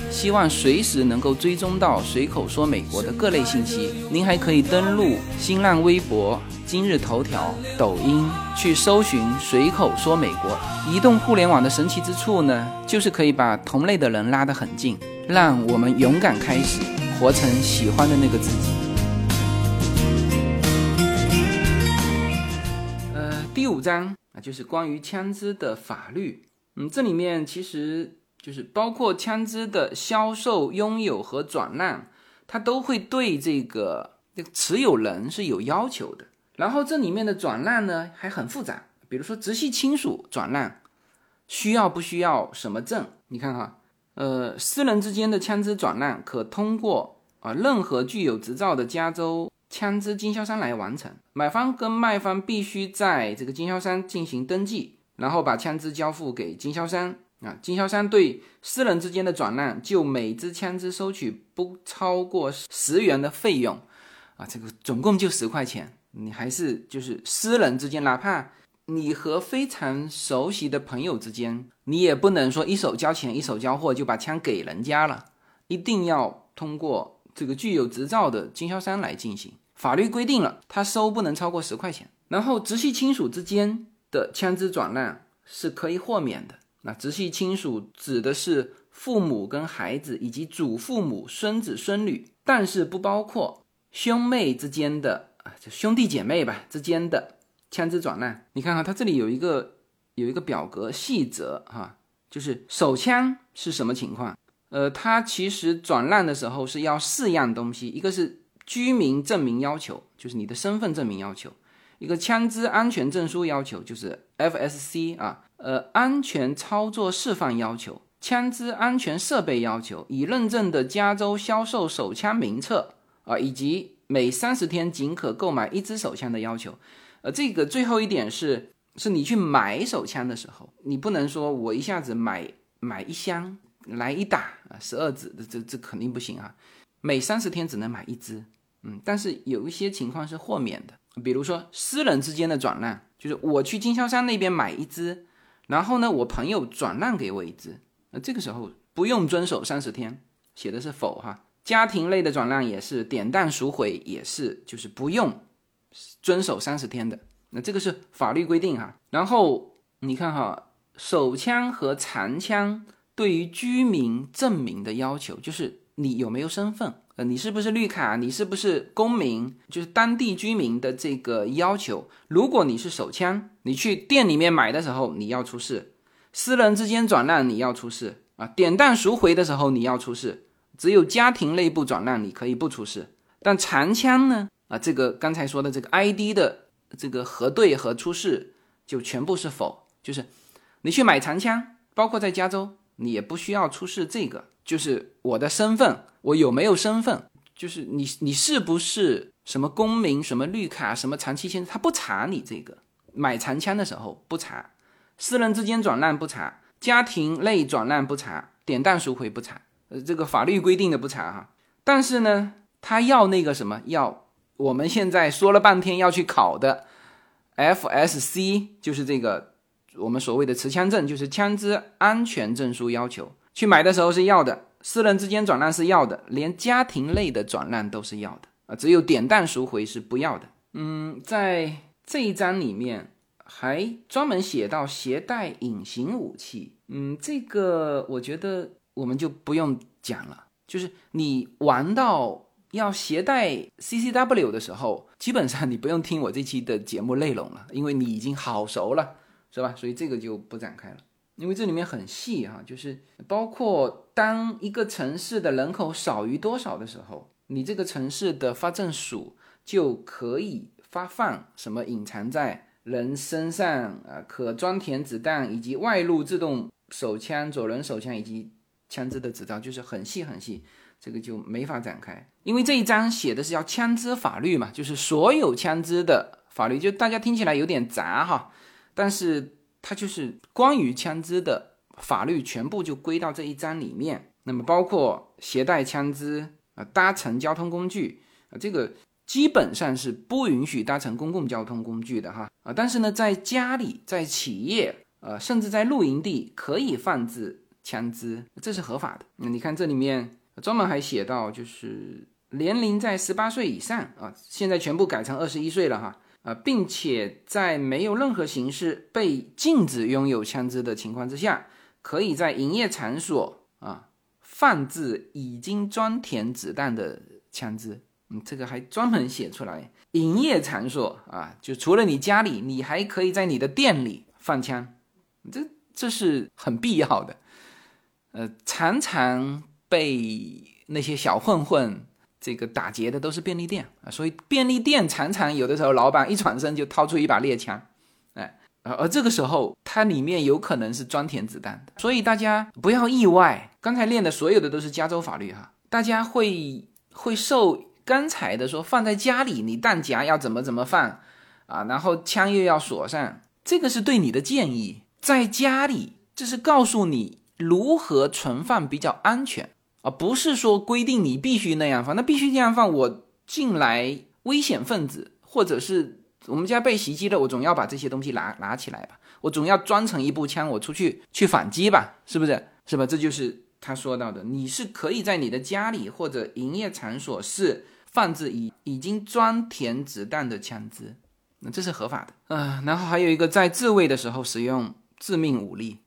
希望随时能够追踪到随口说美国的各类信息，您还可以登录新浪微博、今日头条、抖音去搜寻随口说美国。移动互联网的神奇之处呢，就是可以把同类的人拉得很近，让我们勇敢开始，活成喜欢的那个自己。第5章就是关于枪支的法律。这里面其实就是包括枪支的销售、拥有和转让，它都会对这个持有人是有要求的。然后这里面的转让呢还很复杂，比如说直系亲属转让需要什么证，你看哈，私人之间的枪支转让可通过任何具有执照的加州枪支经销商来完成，买方跟卖方必须在这个经销商进行登记，然后把枪支交付给经销商啊，经销商对私人之间的转让就每支枪支收取不超过$10的费用啊，这个总共就$10，你还是就是私人之间，哪怕你和非常熟悉的朋友之间，你也不能说一手交钱一手交货就把枪给人家了，一定要通过这个具有执照的经销商来进行，法律规定了他收不能超过$10。然后直系亲属之间的枪支转让是可以豁免的，那直系亲属指的是父母跟孩子以及祖父母孙子孙女，但是不包括兄妹之间的兄弟姐妹吧之间的枪支转让。你看看它这里有一个表格细则啊，就是手枪是什么情况，它其实转让的时候是要4样东西，一个是居民证明要求，就是你的身份证明要求，一个枪支安全证书要求，就是 FSC 啊，安全操作示范要求，枪支安全设备要求，已认证的加州销售手枪名册啊，以及每30天仅可购买1支手枪的要求。这个最后一点是你去买手枪的时候，你不能说我一下子买一箱来一打12支，这肯定不行啊，每30天只能买1支。但是有一些情况是豁免的，比如说私人之间的转让，就是我去经销商那边买1支，然后呢我朋友转让给我1支，这个时候不用遵守30天，写的是否哈。家庭类的转让也是，典当赎回也是，就是不用遵守30天的，那这个是法律规定哈。然后你看哈，手枪和长枪对于居民证明的要求，就是你有没有身份，你是不是绿卡，你是不是公民，就是当地居民的这个要求。如果你是手枪，你去店里面买的时候你要出示，私人之间转让你要出示啊，典当赎回的时候你要出示，只有家庭内部转让你可以不出示。但长枪呢啊，这个刚才说的这个 ID 的这个核对和出示就全部是否，就是你去买长枪，包括在加州你也不需要出示这个，就是我的身份，我有没有身份，就是你是不是什么公民，什么绿卡，什么长期签，他不查你这个。买长枪的时候不查，私人之间转让不查，家庭内转让不查，典当赎回不查，这个法律规定的不查哈。但是呢他要那个什么，要我们现在说了半天要去考的 FSC， 就是这个我们所谓的持枪证，就是枪支安全证书要求，去买的时候是要的，私人之间转让是要的，连家庭类的转让都是要的，只有典当赎回是不要的。在这一章里面还专门写到携带隐形武器，这个我觉得我们就不用讲了，就是你玩到要携带 CCW 的时候，基本上你不用听我这期的节目内容了，因为你已经好熟了，是吧？所以这个就不展开了，因为这里面很细哈，就是包括当一个城市的人口少于多少的时候，你这个城市的发证署就可以发放什么隐藏在人身上可装填子弹以及外露自动手枪、左轮手枪以及枪支的执照，就是很细很细，这个就没法展开。因为这一章写的是叫枪支法律嘛，就是所有枪支的法律，就大家听起来有点杂哈，但是它就是关于枪支的法律全部就归到这一章里面。那么包括携带枪支、搭乘交通工具、这个基本上是不允许搭乘公共交通工具的哈。但是呢在家里、在企业、甚至在露营地可以放置枪支，这是合法的。那你看这里面专门还写到，就是年龄在18岁以上啊，现在全部改成21岁了哈。并且在没有任何形式被禁止拥有枪支的情况之下，可以在营业场所放置已经装填子弹的枪支。这个还专门写出来，营业场所就除了你家里，你还可以在你的店里放枪，这是很必要的。常常被那些小混混这个打劫的都是便利店，所以便利店常常有的时候老板一转身就掏出一把猎枪，而这个时候它里面有可能是装填子弹的，所以大家不要意外，刚才练的所有的都是加州法律哈，大家会受刚才的说放在家里你弹夹要怎么放啊，然后枪又要锁上，这个是对你的建议，在家里这是告诉你如何存放比较安全啊，不是说规定你必须那样放，那必须这样放，我进来危险分子或者是我们家被袭击了，我总要把这些东西拿起来吧，我总要装成一部枪，我出去反击吧，是不是？是吧？这就是他说到的，你是可以在你的家里或者营业场所是放置已经装填子弹的枪支，那这是合法的啊。然后还有一个，在自卫的时候使用致命武力，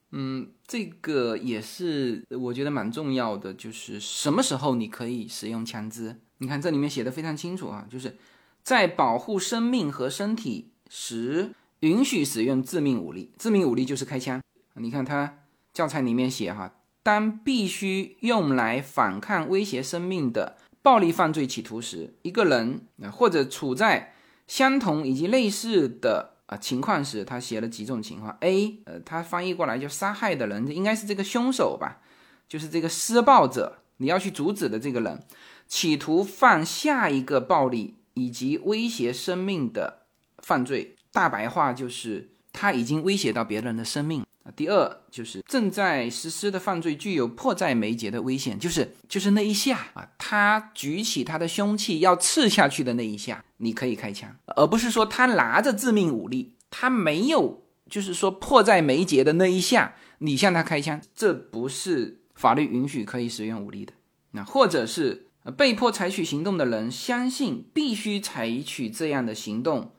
这个也是我觉得蛮重要的，就是什么时候你可以使用枪支？你看这里面写的非常清楚啊，就是。在保护生命和身体时允许使用致命武力，致命武力就是开枪，你看他教材里面写哈，当必须用来反抗威胁生命的暴力犯罪企图时，一个人或者处在相同以及类似的情况时，他写了几种情况 A， 他翻译过来就杀害的人应该是这个凶手吧，就是这个施暴者，你要去阻止的这个人企图犯下一个暴力以及威胁生命的犯罪，大白话就是他已经威胁到别人的生命。第二就是正在实施的犯罪具有迫在眉睫的危险，就是那一下啊，他举起他的凶器要刺下去的那一下你可以开枪，而不是说他拿着致命武力，他没有就是说迫在眉睫的那一下你向他开枪，这不是法律允许可以使用武力的。那或者是被迫采取行动的人相信必须采取这样的行动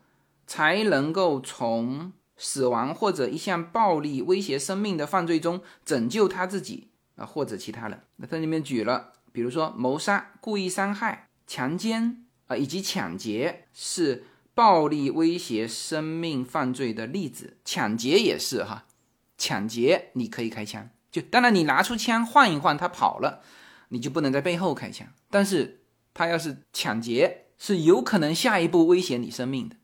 才能够从死亡或者一项暴力威胁生命的犯罪中拯救他自己或者其他人。那他里面举了比如说谋杀、故意伤害、强奸以及抢劫是暴力威胁生命犯罪的例子，抢劫也是哈，抢劫你可以开枪，就当然你拿出枪换一换他跑了你就不能在背后开枪，但是他要是抢劫是有可能下一步威胁你生命的。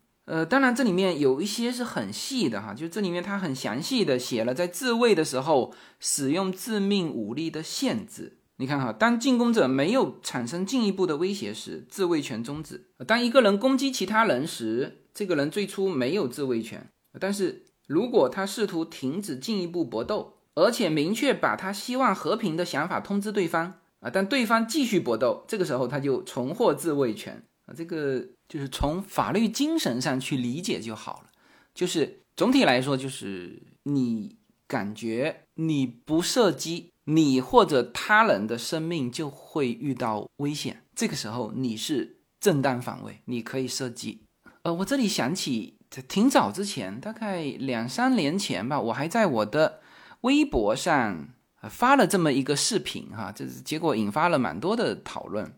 当然这里面有一些是很细的哈，就这里面他很详细的写了在自卫的时候使用致命武力的限制。你看哈，当进攻者没有产生进一步的威胁时自卫权终止，当一个人攻击其他人时这个人最初没有自卫权，但是如果他试图停止进一步搏斗而且明确把他希望和平的想法通知对方但对方继续搏斗，这个时候他就重获自卫权这个就是从法律精神上去理解就好了，就是总体来说就是你感觉你不射击你或者他人的生命就会遇到危险，这个时候你是正当防卫，你可以射击。我这里想起挺早之前大概2-3年前吧，我还在我的微博上发了这么一个视频哈，这结果引发了蛮多的讨论。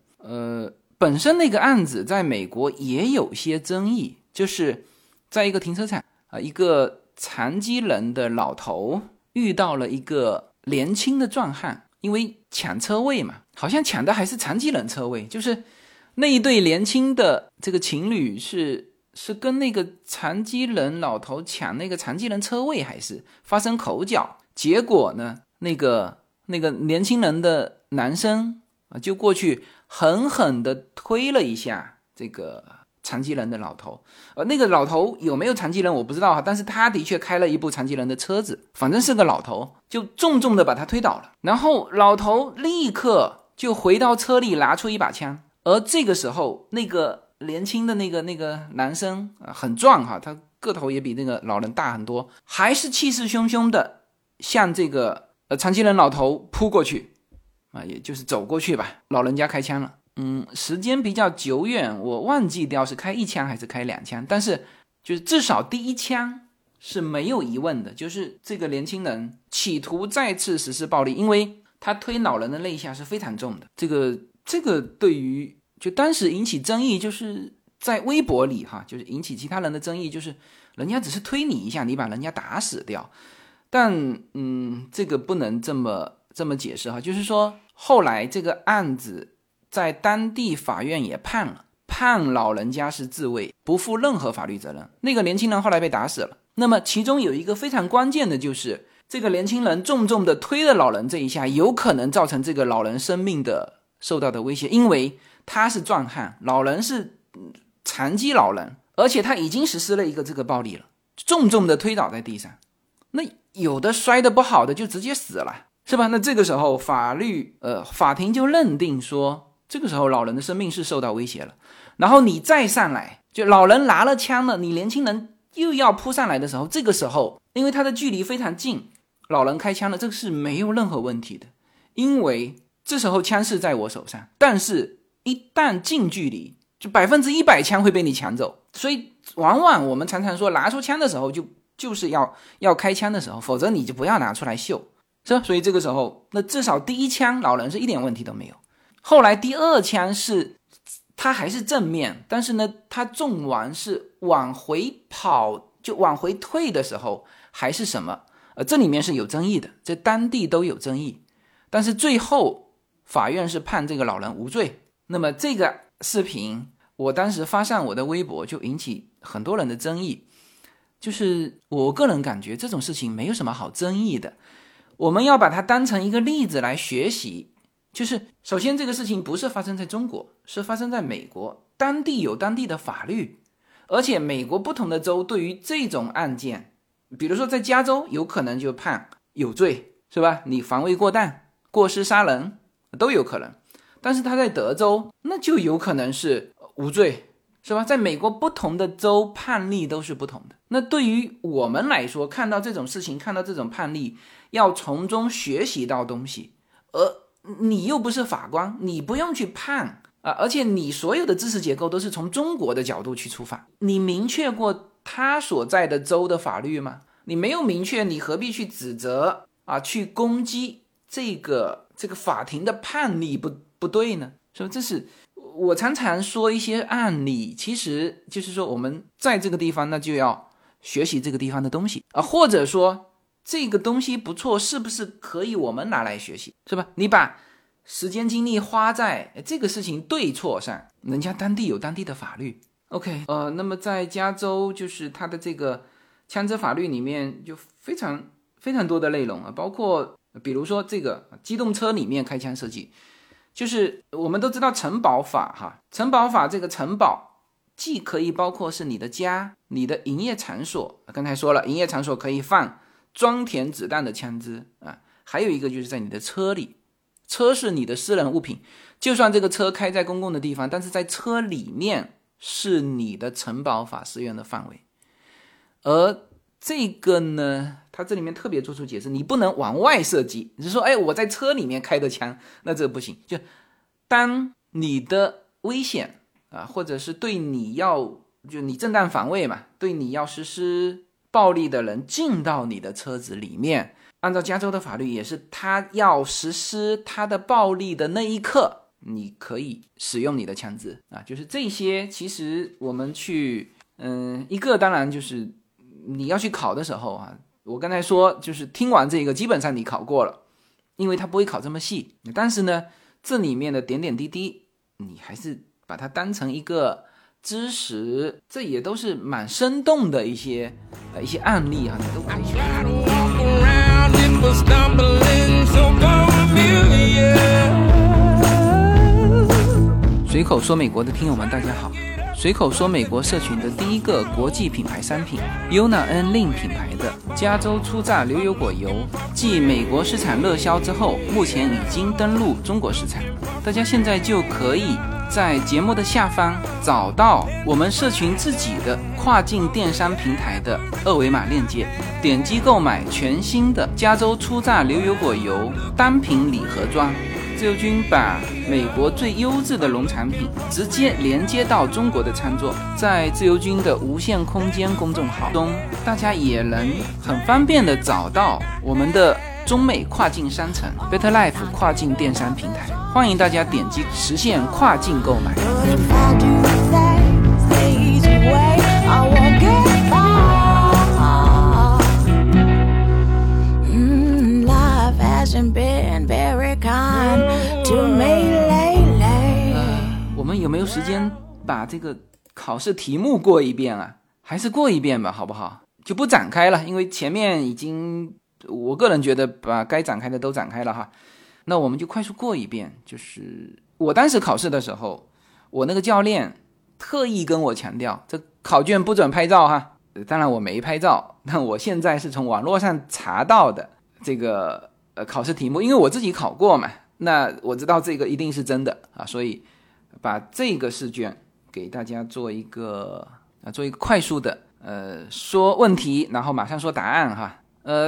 本身那个案子在美国也有些争议，就是在一个停车场一个残疾人的老头遇到了一个年轻的壮汉，因为抢车位嘛，好像抢的还是残疾人车位，就是那一对年轻的这个情侣是跟那个残疾人老头抢那个残疾人车位，还是发生口角，结果呢那个年轻人的男生就过去狠狠地推了一下这个残疾人的老头，那个老头有没有残疾人我不知道，但是他的确开了一部残疾人的车子，反正是个老头，就重重地把他推倒了，然后老头立刻就回到车里拿出一把枪，而这个时候那个年轻的那个男生很壮哈，他个头也比那个老人大很多，还是气势汹汹的向这个残疾人老头扑过去也就是走过去吧，老人家开枪了。时间比较久远我忘记掉是开1枪还是开2枪，但是就是至少第一枪是没有疑问的，就是这个年轻人企图再次实施暴力，因为他推老人的那一下是非常重的。这个对于就当时引起争议，就是在微博里哈，就是引起其他人的争议，就是人家只是推你一下你把人家打死掉，但这个不能这么解释哈，就是说后来这个案子在当地法院也判了，判老人家是自卫，不负任何法律责任。那个年轻人后来被打死了，那么其中有一个非常关键的就是这个年轻人重重的推了老人这一下，有可能造成这个老人生命的受到的威胁，因为他是壮汉，老人是残疾老人，而且他已经实施了一个这个暴力了，重重的推倒在地上，那有的摔得不好的就直接死了，是吧？那这个时候法庭就认定说这个时候老人的生命是受到威胁了。然后你再上来，就老人拿了枪了，你年轻人又要扑上来的时候，这个时候因为他的距离非常近，老人开枪了，这是没有任何问题的，因为这时候枪是在我手上，但是一旦近距离就 100% 枪会被你抢走，所以往往我们常常说拿出枪的时候就是要开枪的时候，否则你就不要拿出来秀，是吧？所以这个时候那至少第一枪老人是一点问题都没有，后来第二枪是他还是正面，但是呢他中完是往回跑，就往回退的时候还是什么，这里面是有争议的，这当地都有争议，但是最后法院是判这个老人无罪。那么这个视频我当时发上我的微博就引起很多人的争议，就是我个人感觉这种事情没有什么好争议的，我们要把它当成一个例子来学习。就是首先这个事情不是发生在中国，是发生在美国，当地有当地的法律，而且美国不同的州对于这种案件，比如说在加州有可能就判有罪，是吧？你防卫过当、过失杀人都有可能，但是他在德州那就有可能是无罪，是吧？在美国不同的州判例都是不同的。那对于我们来说，看到这种事情，看到这种判例，要从中学习到东西，而你又不是法官，你不用去判，而且你所有的知识结构都是从中国的角度去出发，你明确过他所在的州的法律吗？你没有明确，你何必去指责啊，去攻击这个法庭的判例不对呢？所以这是我常常说一些案例，其实就是说我们在这个地方那就要学习这个地方的东西啊，或者说这个东西不错，是不是可以我们拿来学习，是吧？你把时间精力花在这个事情对错上，人家当地有当地的法律。OK， 那么在加州就是它的这个枪支法律里面就非常非常多的内容啊，包括比如说这个机动车里面开枪射击，就是我们都知道城堡法哈，城堡法这个城堡既可以包括是你的家、你的营业场所，刚才说了，营业场所可以放装填子弹的枪支啊，还有一个就是在你的车里，车是你的私人物品，就算这个车开在公共的地方，但是在车里面是你的城堡法适用的范围。而这个呢，它这里面特别做出解释，你不能往外射击，你是说哎，我在车里面开的枪，那这不行。就当你的危险啊，或者是对你要就你正当防卫嘛，对你要实施暴力的人进到你的车子里面，按照加州的法律也是他要实施他的暴力的那一刻，你可以使用你的枪支啊。就是这些其实我们去一个当然就是你要去考的时候啊，我刚才说就是听完这个基本上你考过了，因为他不会考这么细，但是呢这里面的点点滴滴你还是把它当成一个知识，这也都是蛮生动的一些案例啊，都可以学习。随口说美国的听友们大家好，随口说美国社群的第一个国际品牌商品 Yona N Lin 品牌的加州初榨牛油果油继美国市场热销之后，目前已经登陆中国市场，大家现在就可以在节目的下方找到我们社群自己的跨境电商平台的二维码链接，点击购买全新的加州初榨牛油果油单品礼盒装。自由军把美国最优质的农产品直接连接到中国的餐桌，在自由军的无限空间公众号中，大家也能很方便的找到我们的中美跨境商城 Better Life 跨境电商平台，欢迎大家点击实现跨境购买。我们有没有时间把这个考试题目过一遍啊？还是过一遍吧，好不好？就不展开了，因为前面已经我个人觉得把该展开的都展开了哈。那我们就快速过一遍，就是我当时考试的时候，我那个教练特意跟我强调，这考卷不准拍照哈。当然我没拍照，但我现在是从网络上查到的这个考试题目，因为我自己考过嘛，那我知道这个一定是真的啊，所以把这个试卷给大家做一个快速的说问题，然后马上说答案哈。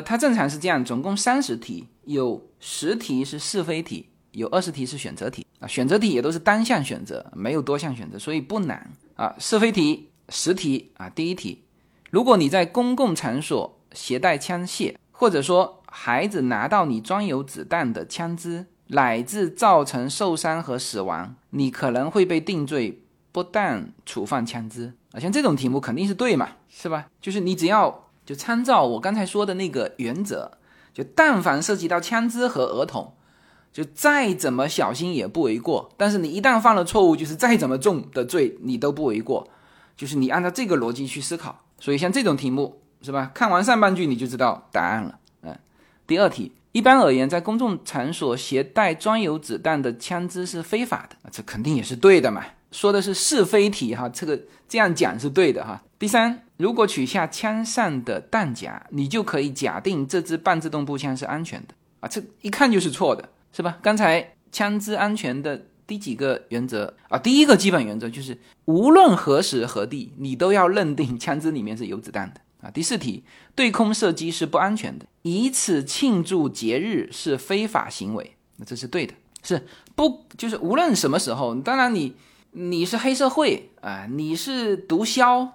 它正常是这样，总共30题，有10题是是非题，有20题是选择题啊，选择题也都是单项选择，没有多项选择，所以不难啊。是非题10题啊，第一题，如果你在公共场所携带枪械，或者说孩子拿到你装有子弹的枪支，乃至造成受伤和死亡，你可能会被定罪不当处犯枪支啊。像这种题目肯定是对嘛，是吧？就是你只要就参照我刚才说的那个原则，就但凡涉及到枪支和儿童，就再怎么小心也不为过，但是你一旦犯了错误，就是再怎么重的罪你都不为过，就是你按照这个逻辑去思考。所以像这种题目，是吧，看完上半句你就知道答案了。第二题，一般而言，在公众场所携带装有子弹的枪支是非法的，这肯定也是对的嘛，说的是是非题哈，这样讲是对的哈。第三，如果取下枪上的弹夹，你就可以假定这支半自动步枪是安全的啊，这一看就是错的，是吧？刚才枪支安全的第几个原则啊？第一个基本原则就是无论何时何地，你都要认定枪支里面是有子弹的啊。第四题，对空射击是不安全的，以此庆祝节日是非法行为，那这是对的，是不？就是无论什么时候，当然你是黑社会啊，你是毒枭，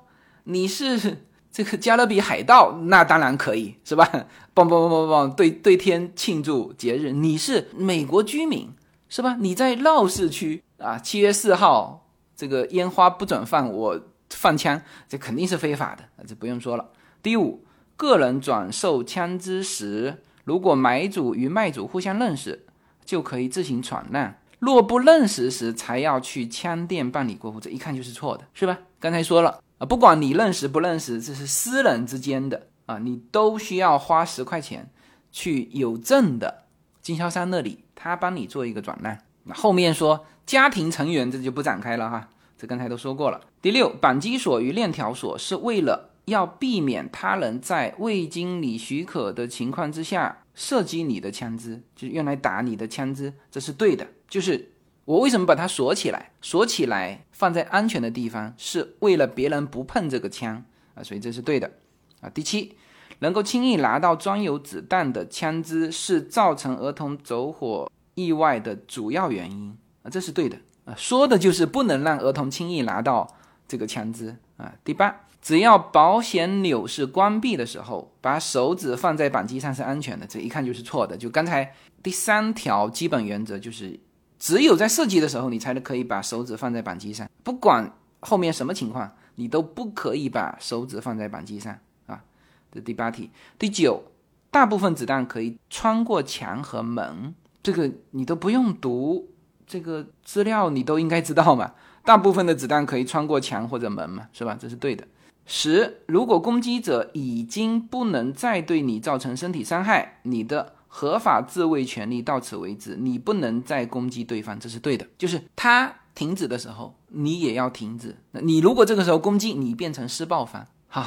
你是这个加勒比海盗，那当然可以，是吧？蹦蹦蹦蹦蹦，对天庆祝节日。你是美国居民，是吧？你在闹市区啊，7月4号这个烟花不准放，我放枪，这肯定是非法的，这不用说了。第五，个人转售枪支时，如果买主与卖主互相认识，就可以自行闯让。若不认识时，才要去枪店办理过户，这一看就是错的，是吧？刚才说了啊，不管你认识不认识，这是私人之间的啊，你都需要花10块钱去有证的经销商那里，他帮你做一个转让。那后面说家庭成员，这就不展开了哈，这刚才都说过了。第六，扳机锁与链条锁是为了要避免他人在未经你许可的情况之下射击你的枪支，就是用来打你的枪支，这是对的。就是我为什么把它锁起来，锁起来放在安全的地方，是为了别人不碰这个枪啊，所以这是对的啊。第七，能够轻易拿到装有子弹的枪支是造成儿童走火意外的主要原因啊，这是对的啊，说的就是不能让儿童轻易拿到这个枪支啊。第八，只要保险钮是关闭的时候，把手指放在扳机上是安全的，这一看就是错的。就刚才第三条基本原则，就是只有在射击的时候，你才可以把手指放在扳机上，不管后面什么情况，你都不可以把手指放在扳机上啊。这第八题。第九，大部分子弹可以穿过墙和门，这个你都不用读这个资料，你都应该知道嘛，大部分的子弹可以穿过墙或者门嘛，是吧？这是对的。十，如果攻击者已经不能再对你造成身体伤害，你的合法自卫权利到此为止，你不能再攻击对方，这是对的。就是他停止的时候，你也要停止。你如果这个时候攻击，你变成施暴方。好，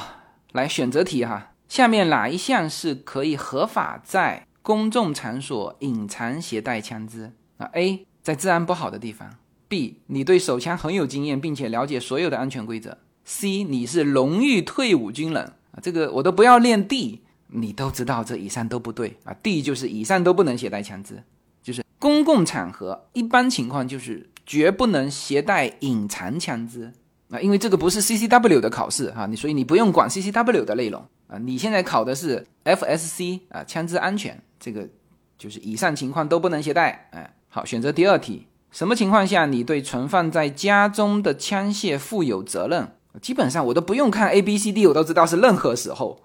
来选择题哈，下面哪一项是可以合法在公众场所隐藏携带枪支？ A， 在治安不好的地方。 B， 你对手枪很有经验，并且了解所有的安全规则。C， 你是荣誉退伍军人，这个我都不要练 D， 你都知道这以上都不对啊。D 就是以上都不能携带枪支，就是公共场合一般情况就是绝不能携带隐藏枪支啊，因为这个不是 CCW 的考试啊，所以你不用管 CCW 的内容啊。你现在考的是 FSC 啊，枪支安全，这个就是以上情况都不能携带。哎，好，选择第二题，什么情况下你对存放在家中的枪械负有责任？基本上我都不用看 ABCD， 我都知道是任何时候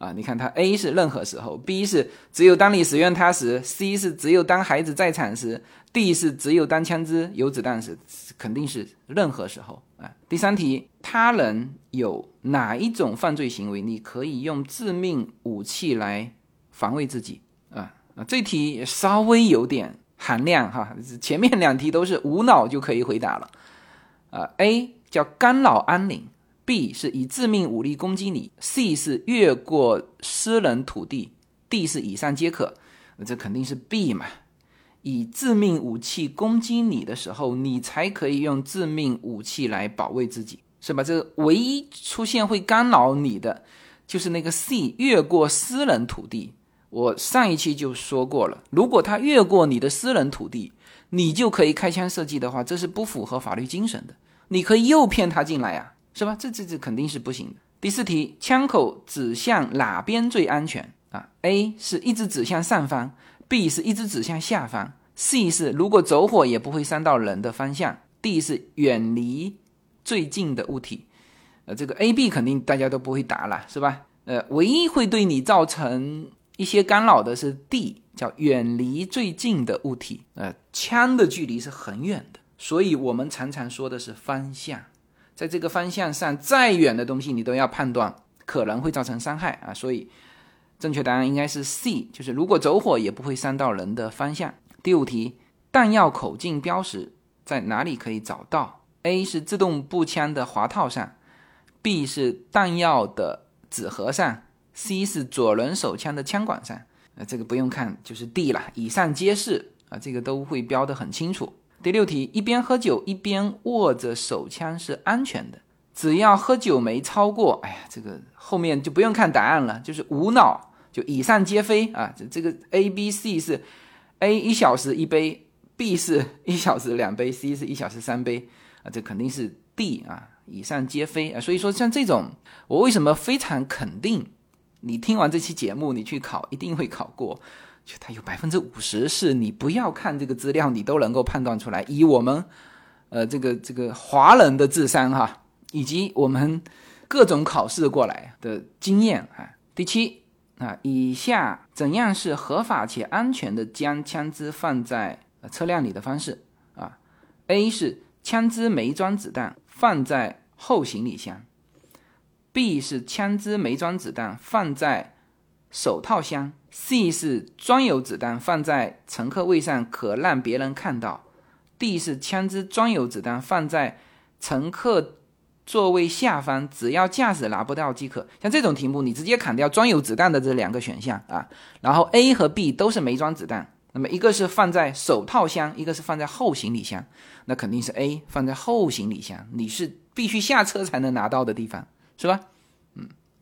啊，你看它 A 是任何时候， B 是只有当你使用它时， C 是只有当孩子在场时， D 是只有当枪支有子弹时，肯定是任何时候啊。第三题，他人有哪一种犯罪行为你可以用致命武器来防卫自己啊？这题稍微有点含量哈，前面两题都是无脑就可以回答了啊。A 叫干扰安宁，B 是以致命武力攻击你， C 是越过私人土地， D 是以上皆可。这肯定是 B 嘛，以致命武器攻击你的时候，你才可以用致命武器来保卫自己，是吧？这唯一出现会干扰你的就是那个 C， 越过私人土地。我上一期就说过了，如果他越过你的私人土地你就可以开枪射击的话，这是不符合法律精神的，你可以诱骗他进来啊，是吧？这肯定是不行的。第四题，枪口指向哪边最安全啊？ A 是一直指向上方， B 是一直指向下方， C 是如果走火也不会伤到人的方向， D 是远离最近的物体。这个 A、B 肯定大家都不会答了，是吧？唯一会对你造成一些干扰的是 D， 叫远离最近的物体。枪的距离是很远的，所以我们常常说的是方向，在这个方向上再远的东西你都要判断可能会造成伤害啊，所以正确答案应该是 C， 就是如果走火也不会伤到人的方向。第五题，弹药口径标识在哪里可以找到？ A 是自动步枪的滑套上， B 是弹药的纸盒上， C 是左轮手枪的枪管上。这个不用看就是 D 啦，以上皆是啊，这个都会标得很清楚。第六题，一边喝酒一边握着手枪是安全的，只要喝酒没超过，哎呀，这个后面就不用看答案了，就是无脑就以上皆非啊。这个 ABC 是 A 一小时一杯， B 是一小时两杯， C 是一小时三杯啊，这肯定是 D 啊，以上皆非啊。所以说像这种，我为什么非常肯定你听完这期节目你去考一定会考过，就它有 50% 是你不要看这个资料你都能够判断出来，以我们这个华人的智商哈，以及我们各种考试过来的经验啊。第七啊，以下怎样是合法且安全的将枪支放在车辆里的方式啊？ A 是枪支没装子弹放在后行李箱， B 是枪支没装子弹放在手套箱， C 是装有子弹放在乘客位上可让别人看到， D 是枪支装有子弹放在乘客座位下方，只要驾驶拿不到即可。像这种题目你直接砍掉装有子弹的这两个选项啊，然后 A 和 B 都是没装子弹，那么一个是放在手套箱，一个是放在后行李箱，那肯定是 A 放在后行李箱，你是必须下车才能拿到的地方，是吧？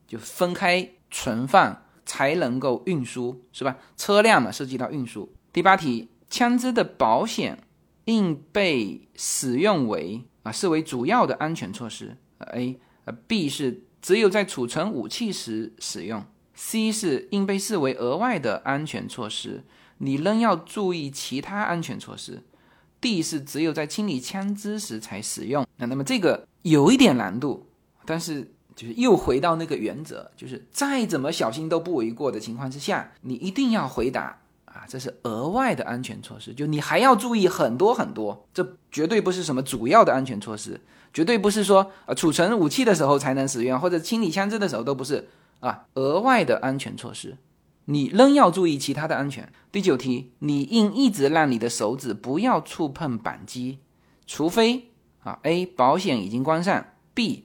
就分开存放才能够运输，是吧？车辆嘛，涉及到运输。第八题，枪支的保险应被使用为视为主要的安全措施。A， B 是只有在储存武器时使用。C 是应被视为额外的安全措施，你仍要注意其他安全措施。D 是只有在清理枪支时才使用。那么这个有一点难度，但是就是又回到那个原则，就是再怎么小心都不为过的情况之下，你一定要回答啊，这是额外的安全措施，就你还要注意很多，这绝对不是什么主要的安全措施，绝对不是说储存武器的时候才能使用，或者清理枪支的时候都不是啊，额外的安全措施，你仍要注意其他的安全。第九题，你应一直让你的手指不要触碰扳机，除非啊 A 保险已经关上， B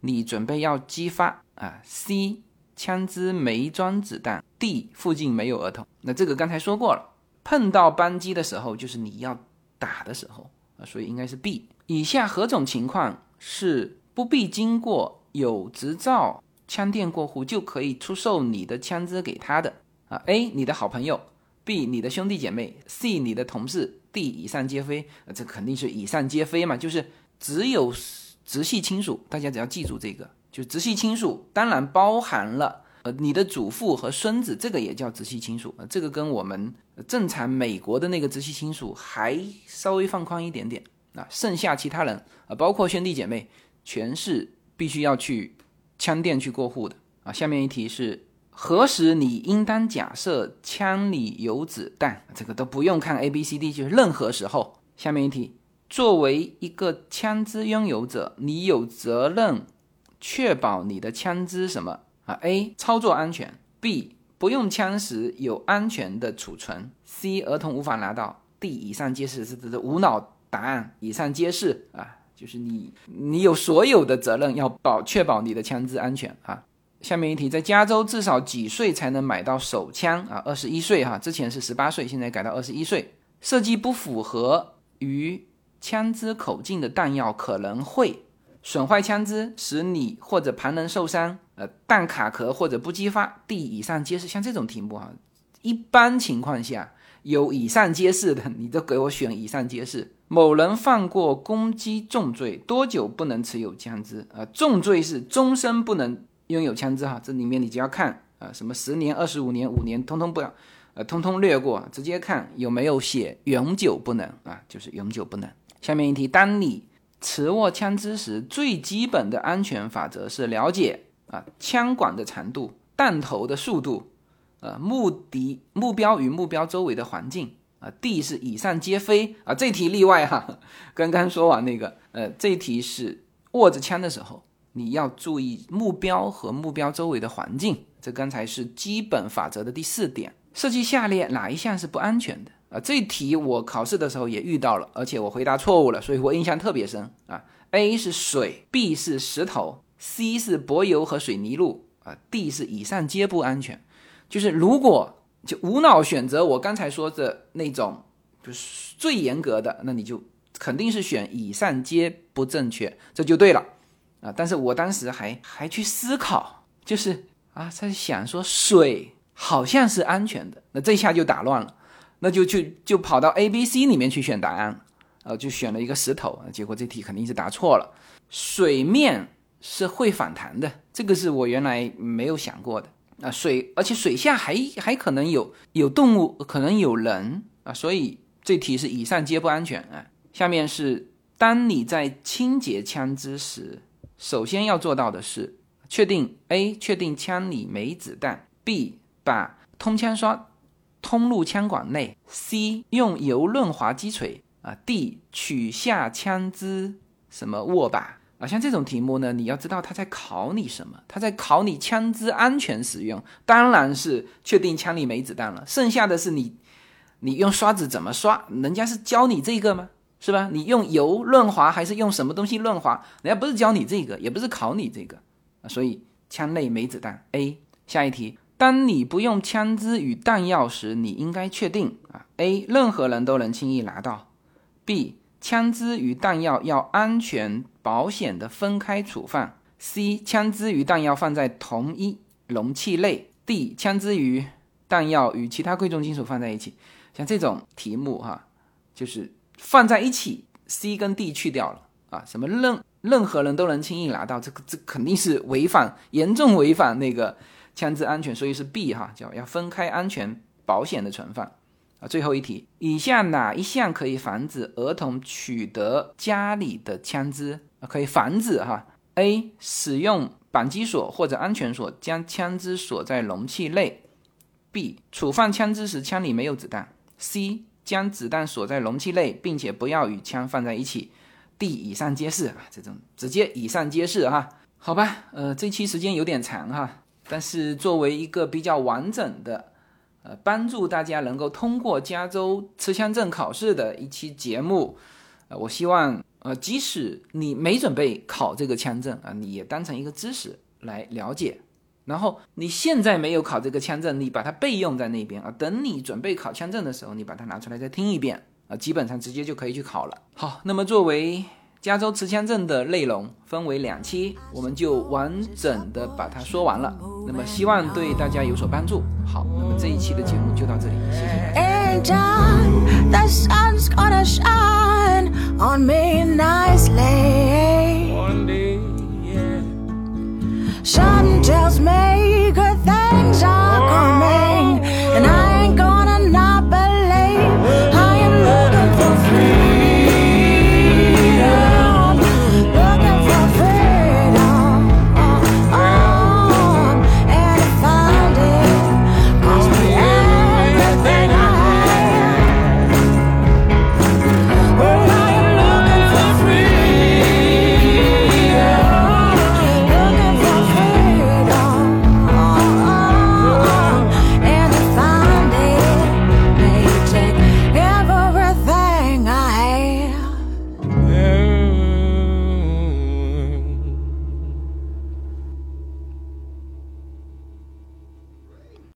你准备要激发啊 ，C 枪支没装子弹 ，D 附近没有儿童。那这个刚才说过了，碰到扳机的时候就是你要打的时候啊，所以应该是 B。以下何种情况是不必经过有执照枪店过户就可以出售你的枪支给他的啊 ？A 你的好朋友 ，B 你的兄弟姐妹 ，C 你的同事 ，D 以上皆非。这肯定是以上皆非嘛，就是只有直系亲属，大家只要记住这个，就直系亲属当然包含了你的祖父和孙子，这个也叫直系亲属，这个跟我们正常美国的那个直系亲属还稍微放宽一点点啊，剩下其他人包括兄弟姐妹全是必须要去枪店去过户的啊。下面一题是何时你应当假设枪里有子弹，这个都不用看 ABCD， 就是任何时候。下面一题，作为一个枪支拥有者，你有责任确保你的枪支什么？A. 操作安全， B. 不用枪时有安全的储存， C. 儿童无法拿到， D. 以上皆是。这无脑答案，以上皆是就是你有所有的责任要确保你的枪支安全下面一题，在加州至少几岁才能买到手枪21岁之前是18岁，现在改到21岁。设计不符合于枪支口径的弹药可能会损坏枪支，使你或者旁人受伤，弹卡壳或者不激发， D 以上皆是。像这种题目一般情况下有以上皆是的你都给我选以上皆是。某人犯过攻击重罪多久不能持有枪支？重罪是终身不能拥有枪支这里面你只要看什么10年25年5年通通不要通通略过，直接看有没有写永久不能就是永久不能。下面一题，当你持握枪支时最基本的安全法则是了解枪管的长度、弹头的速度、目标与目标周围的环境D 是以上皆非这题例外刚刚说完这题是握着枪的时候你要注意目标和目标周围的环境，这刚才是基本法则的第4点。设计下列哪一项是不安全的这题我考试的时候也遇到了，而且我回答错误了，所以我印象特别深A 是水， B 是石头，C 是柏油和水泥路D 是以上皆不安全。就是如果就无脑选择我刚才说的那种就是最严格的，那你就肯定是选以上皆不正确，这就对了但是我当时还去思考，就是在想说水好像是安全的，那这下就打乱了，那就跑到 ABC 里面去选答案就选了一个石头结果这题肯定是答错了。水面是会反弹的，这个是我原来没有想过的而且水下还可能有动物，可能有人所以这题是以上皆不安全下面是，当你在清洁枪支时首先要做到的是确定 A 确定枪里没子弹， B 把通枪刷通入枪管内， C 用油润滑击锤D 取下枪支什么握把像这种题目呢，你要知道他在考你什么，他在考你枪支安全使用，当然是确定枪里没子弹了，剩下的是你用刷子怎么刷，人家是教你这个吗？是吧？你用油润滑还是用什么东西润滑，人家不是教你这个，也不是考你这个所以枪内没子弹 A。 下一题，当你不用枪支与弹药时你应该确定A 任何人都能轻易拿到， B 枪支与弹药要安全保险的分开处放， C 枪支与弹药放在同一容器内， D 枪支与弹药与其他贵重金属放在一起。像这种题目就是放在一起 C 跟 D 去掉了什么任何人都能轻易拿到，这肯定是严重违反那个枪支安全，所以是 B 叫要分开安全保险的存放最后一题，以下哪一项可以防止儿童取得家里的枪支？可以防止A 使用扳机锁或者安全锁将枪支锁在容器内， B 处放枪支时枪里没有子弹， C 将子弹锁在容器内并且不要与枪放在一起， D 以上皆是这种直接以上皆是好吧这期时间有点长但是作为一个比较完整的帮助大家能够通过加州持枪证考试的一期节目我希望即使你没准备考这个枪证你也当成一个知识来了解，然后你现在没有考这个枪证你把它备用在那边等你准备考枪证的时候你把它拿出来再听一遍基本上直接就可以去考了。好，那么作为加州持枪证的内容分为2期，我们就完整的把它说完了，那么希望对大家有所帮助。好，那么这一期的节目就到这里，谢谢大家。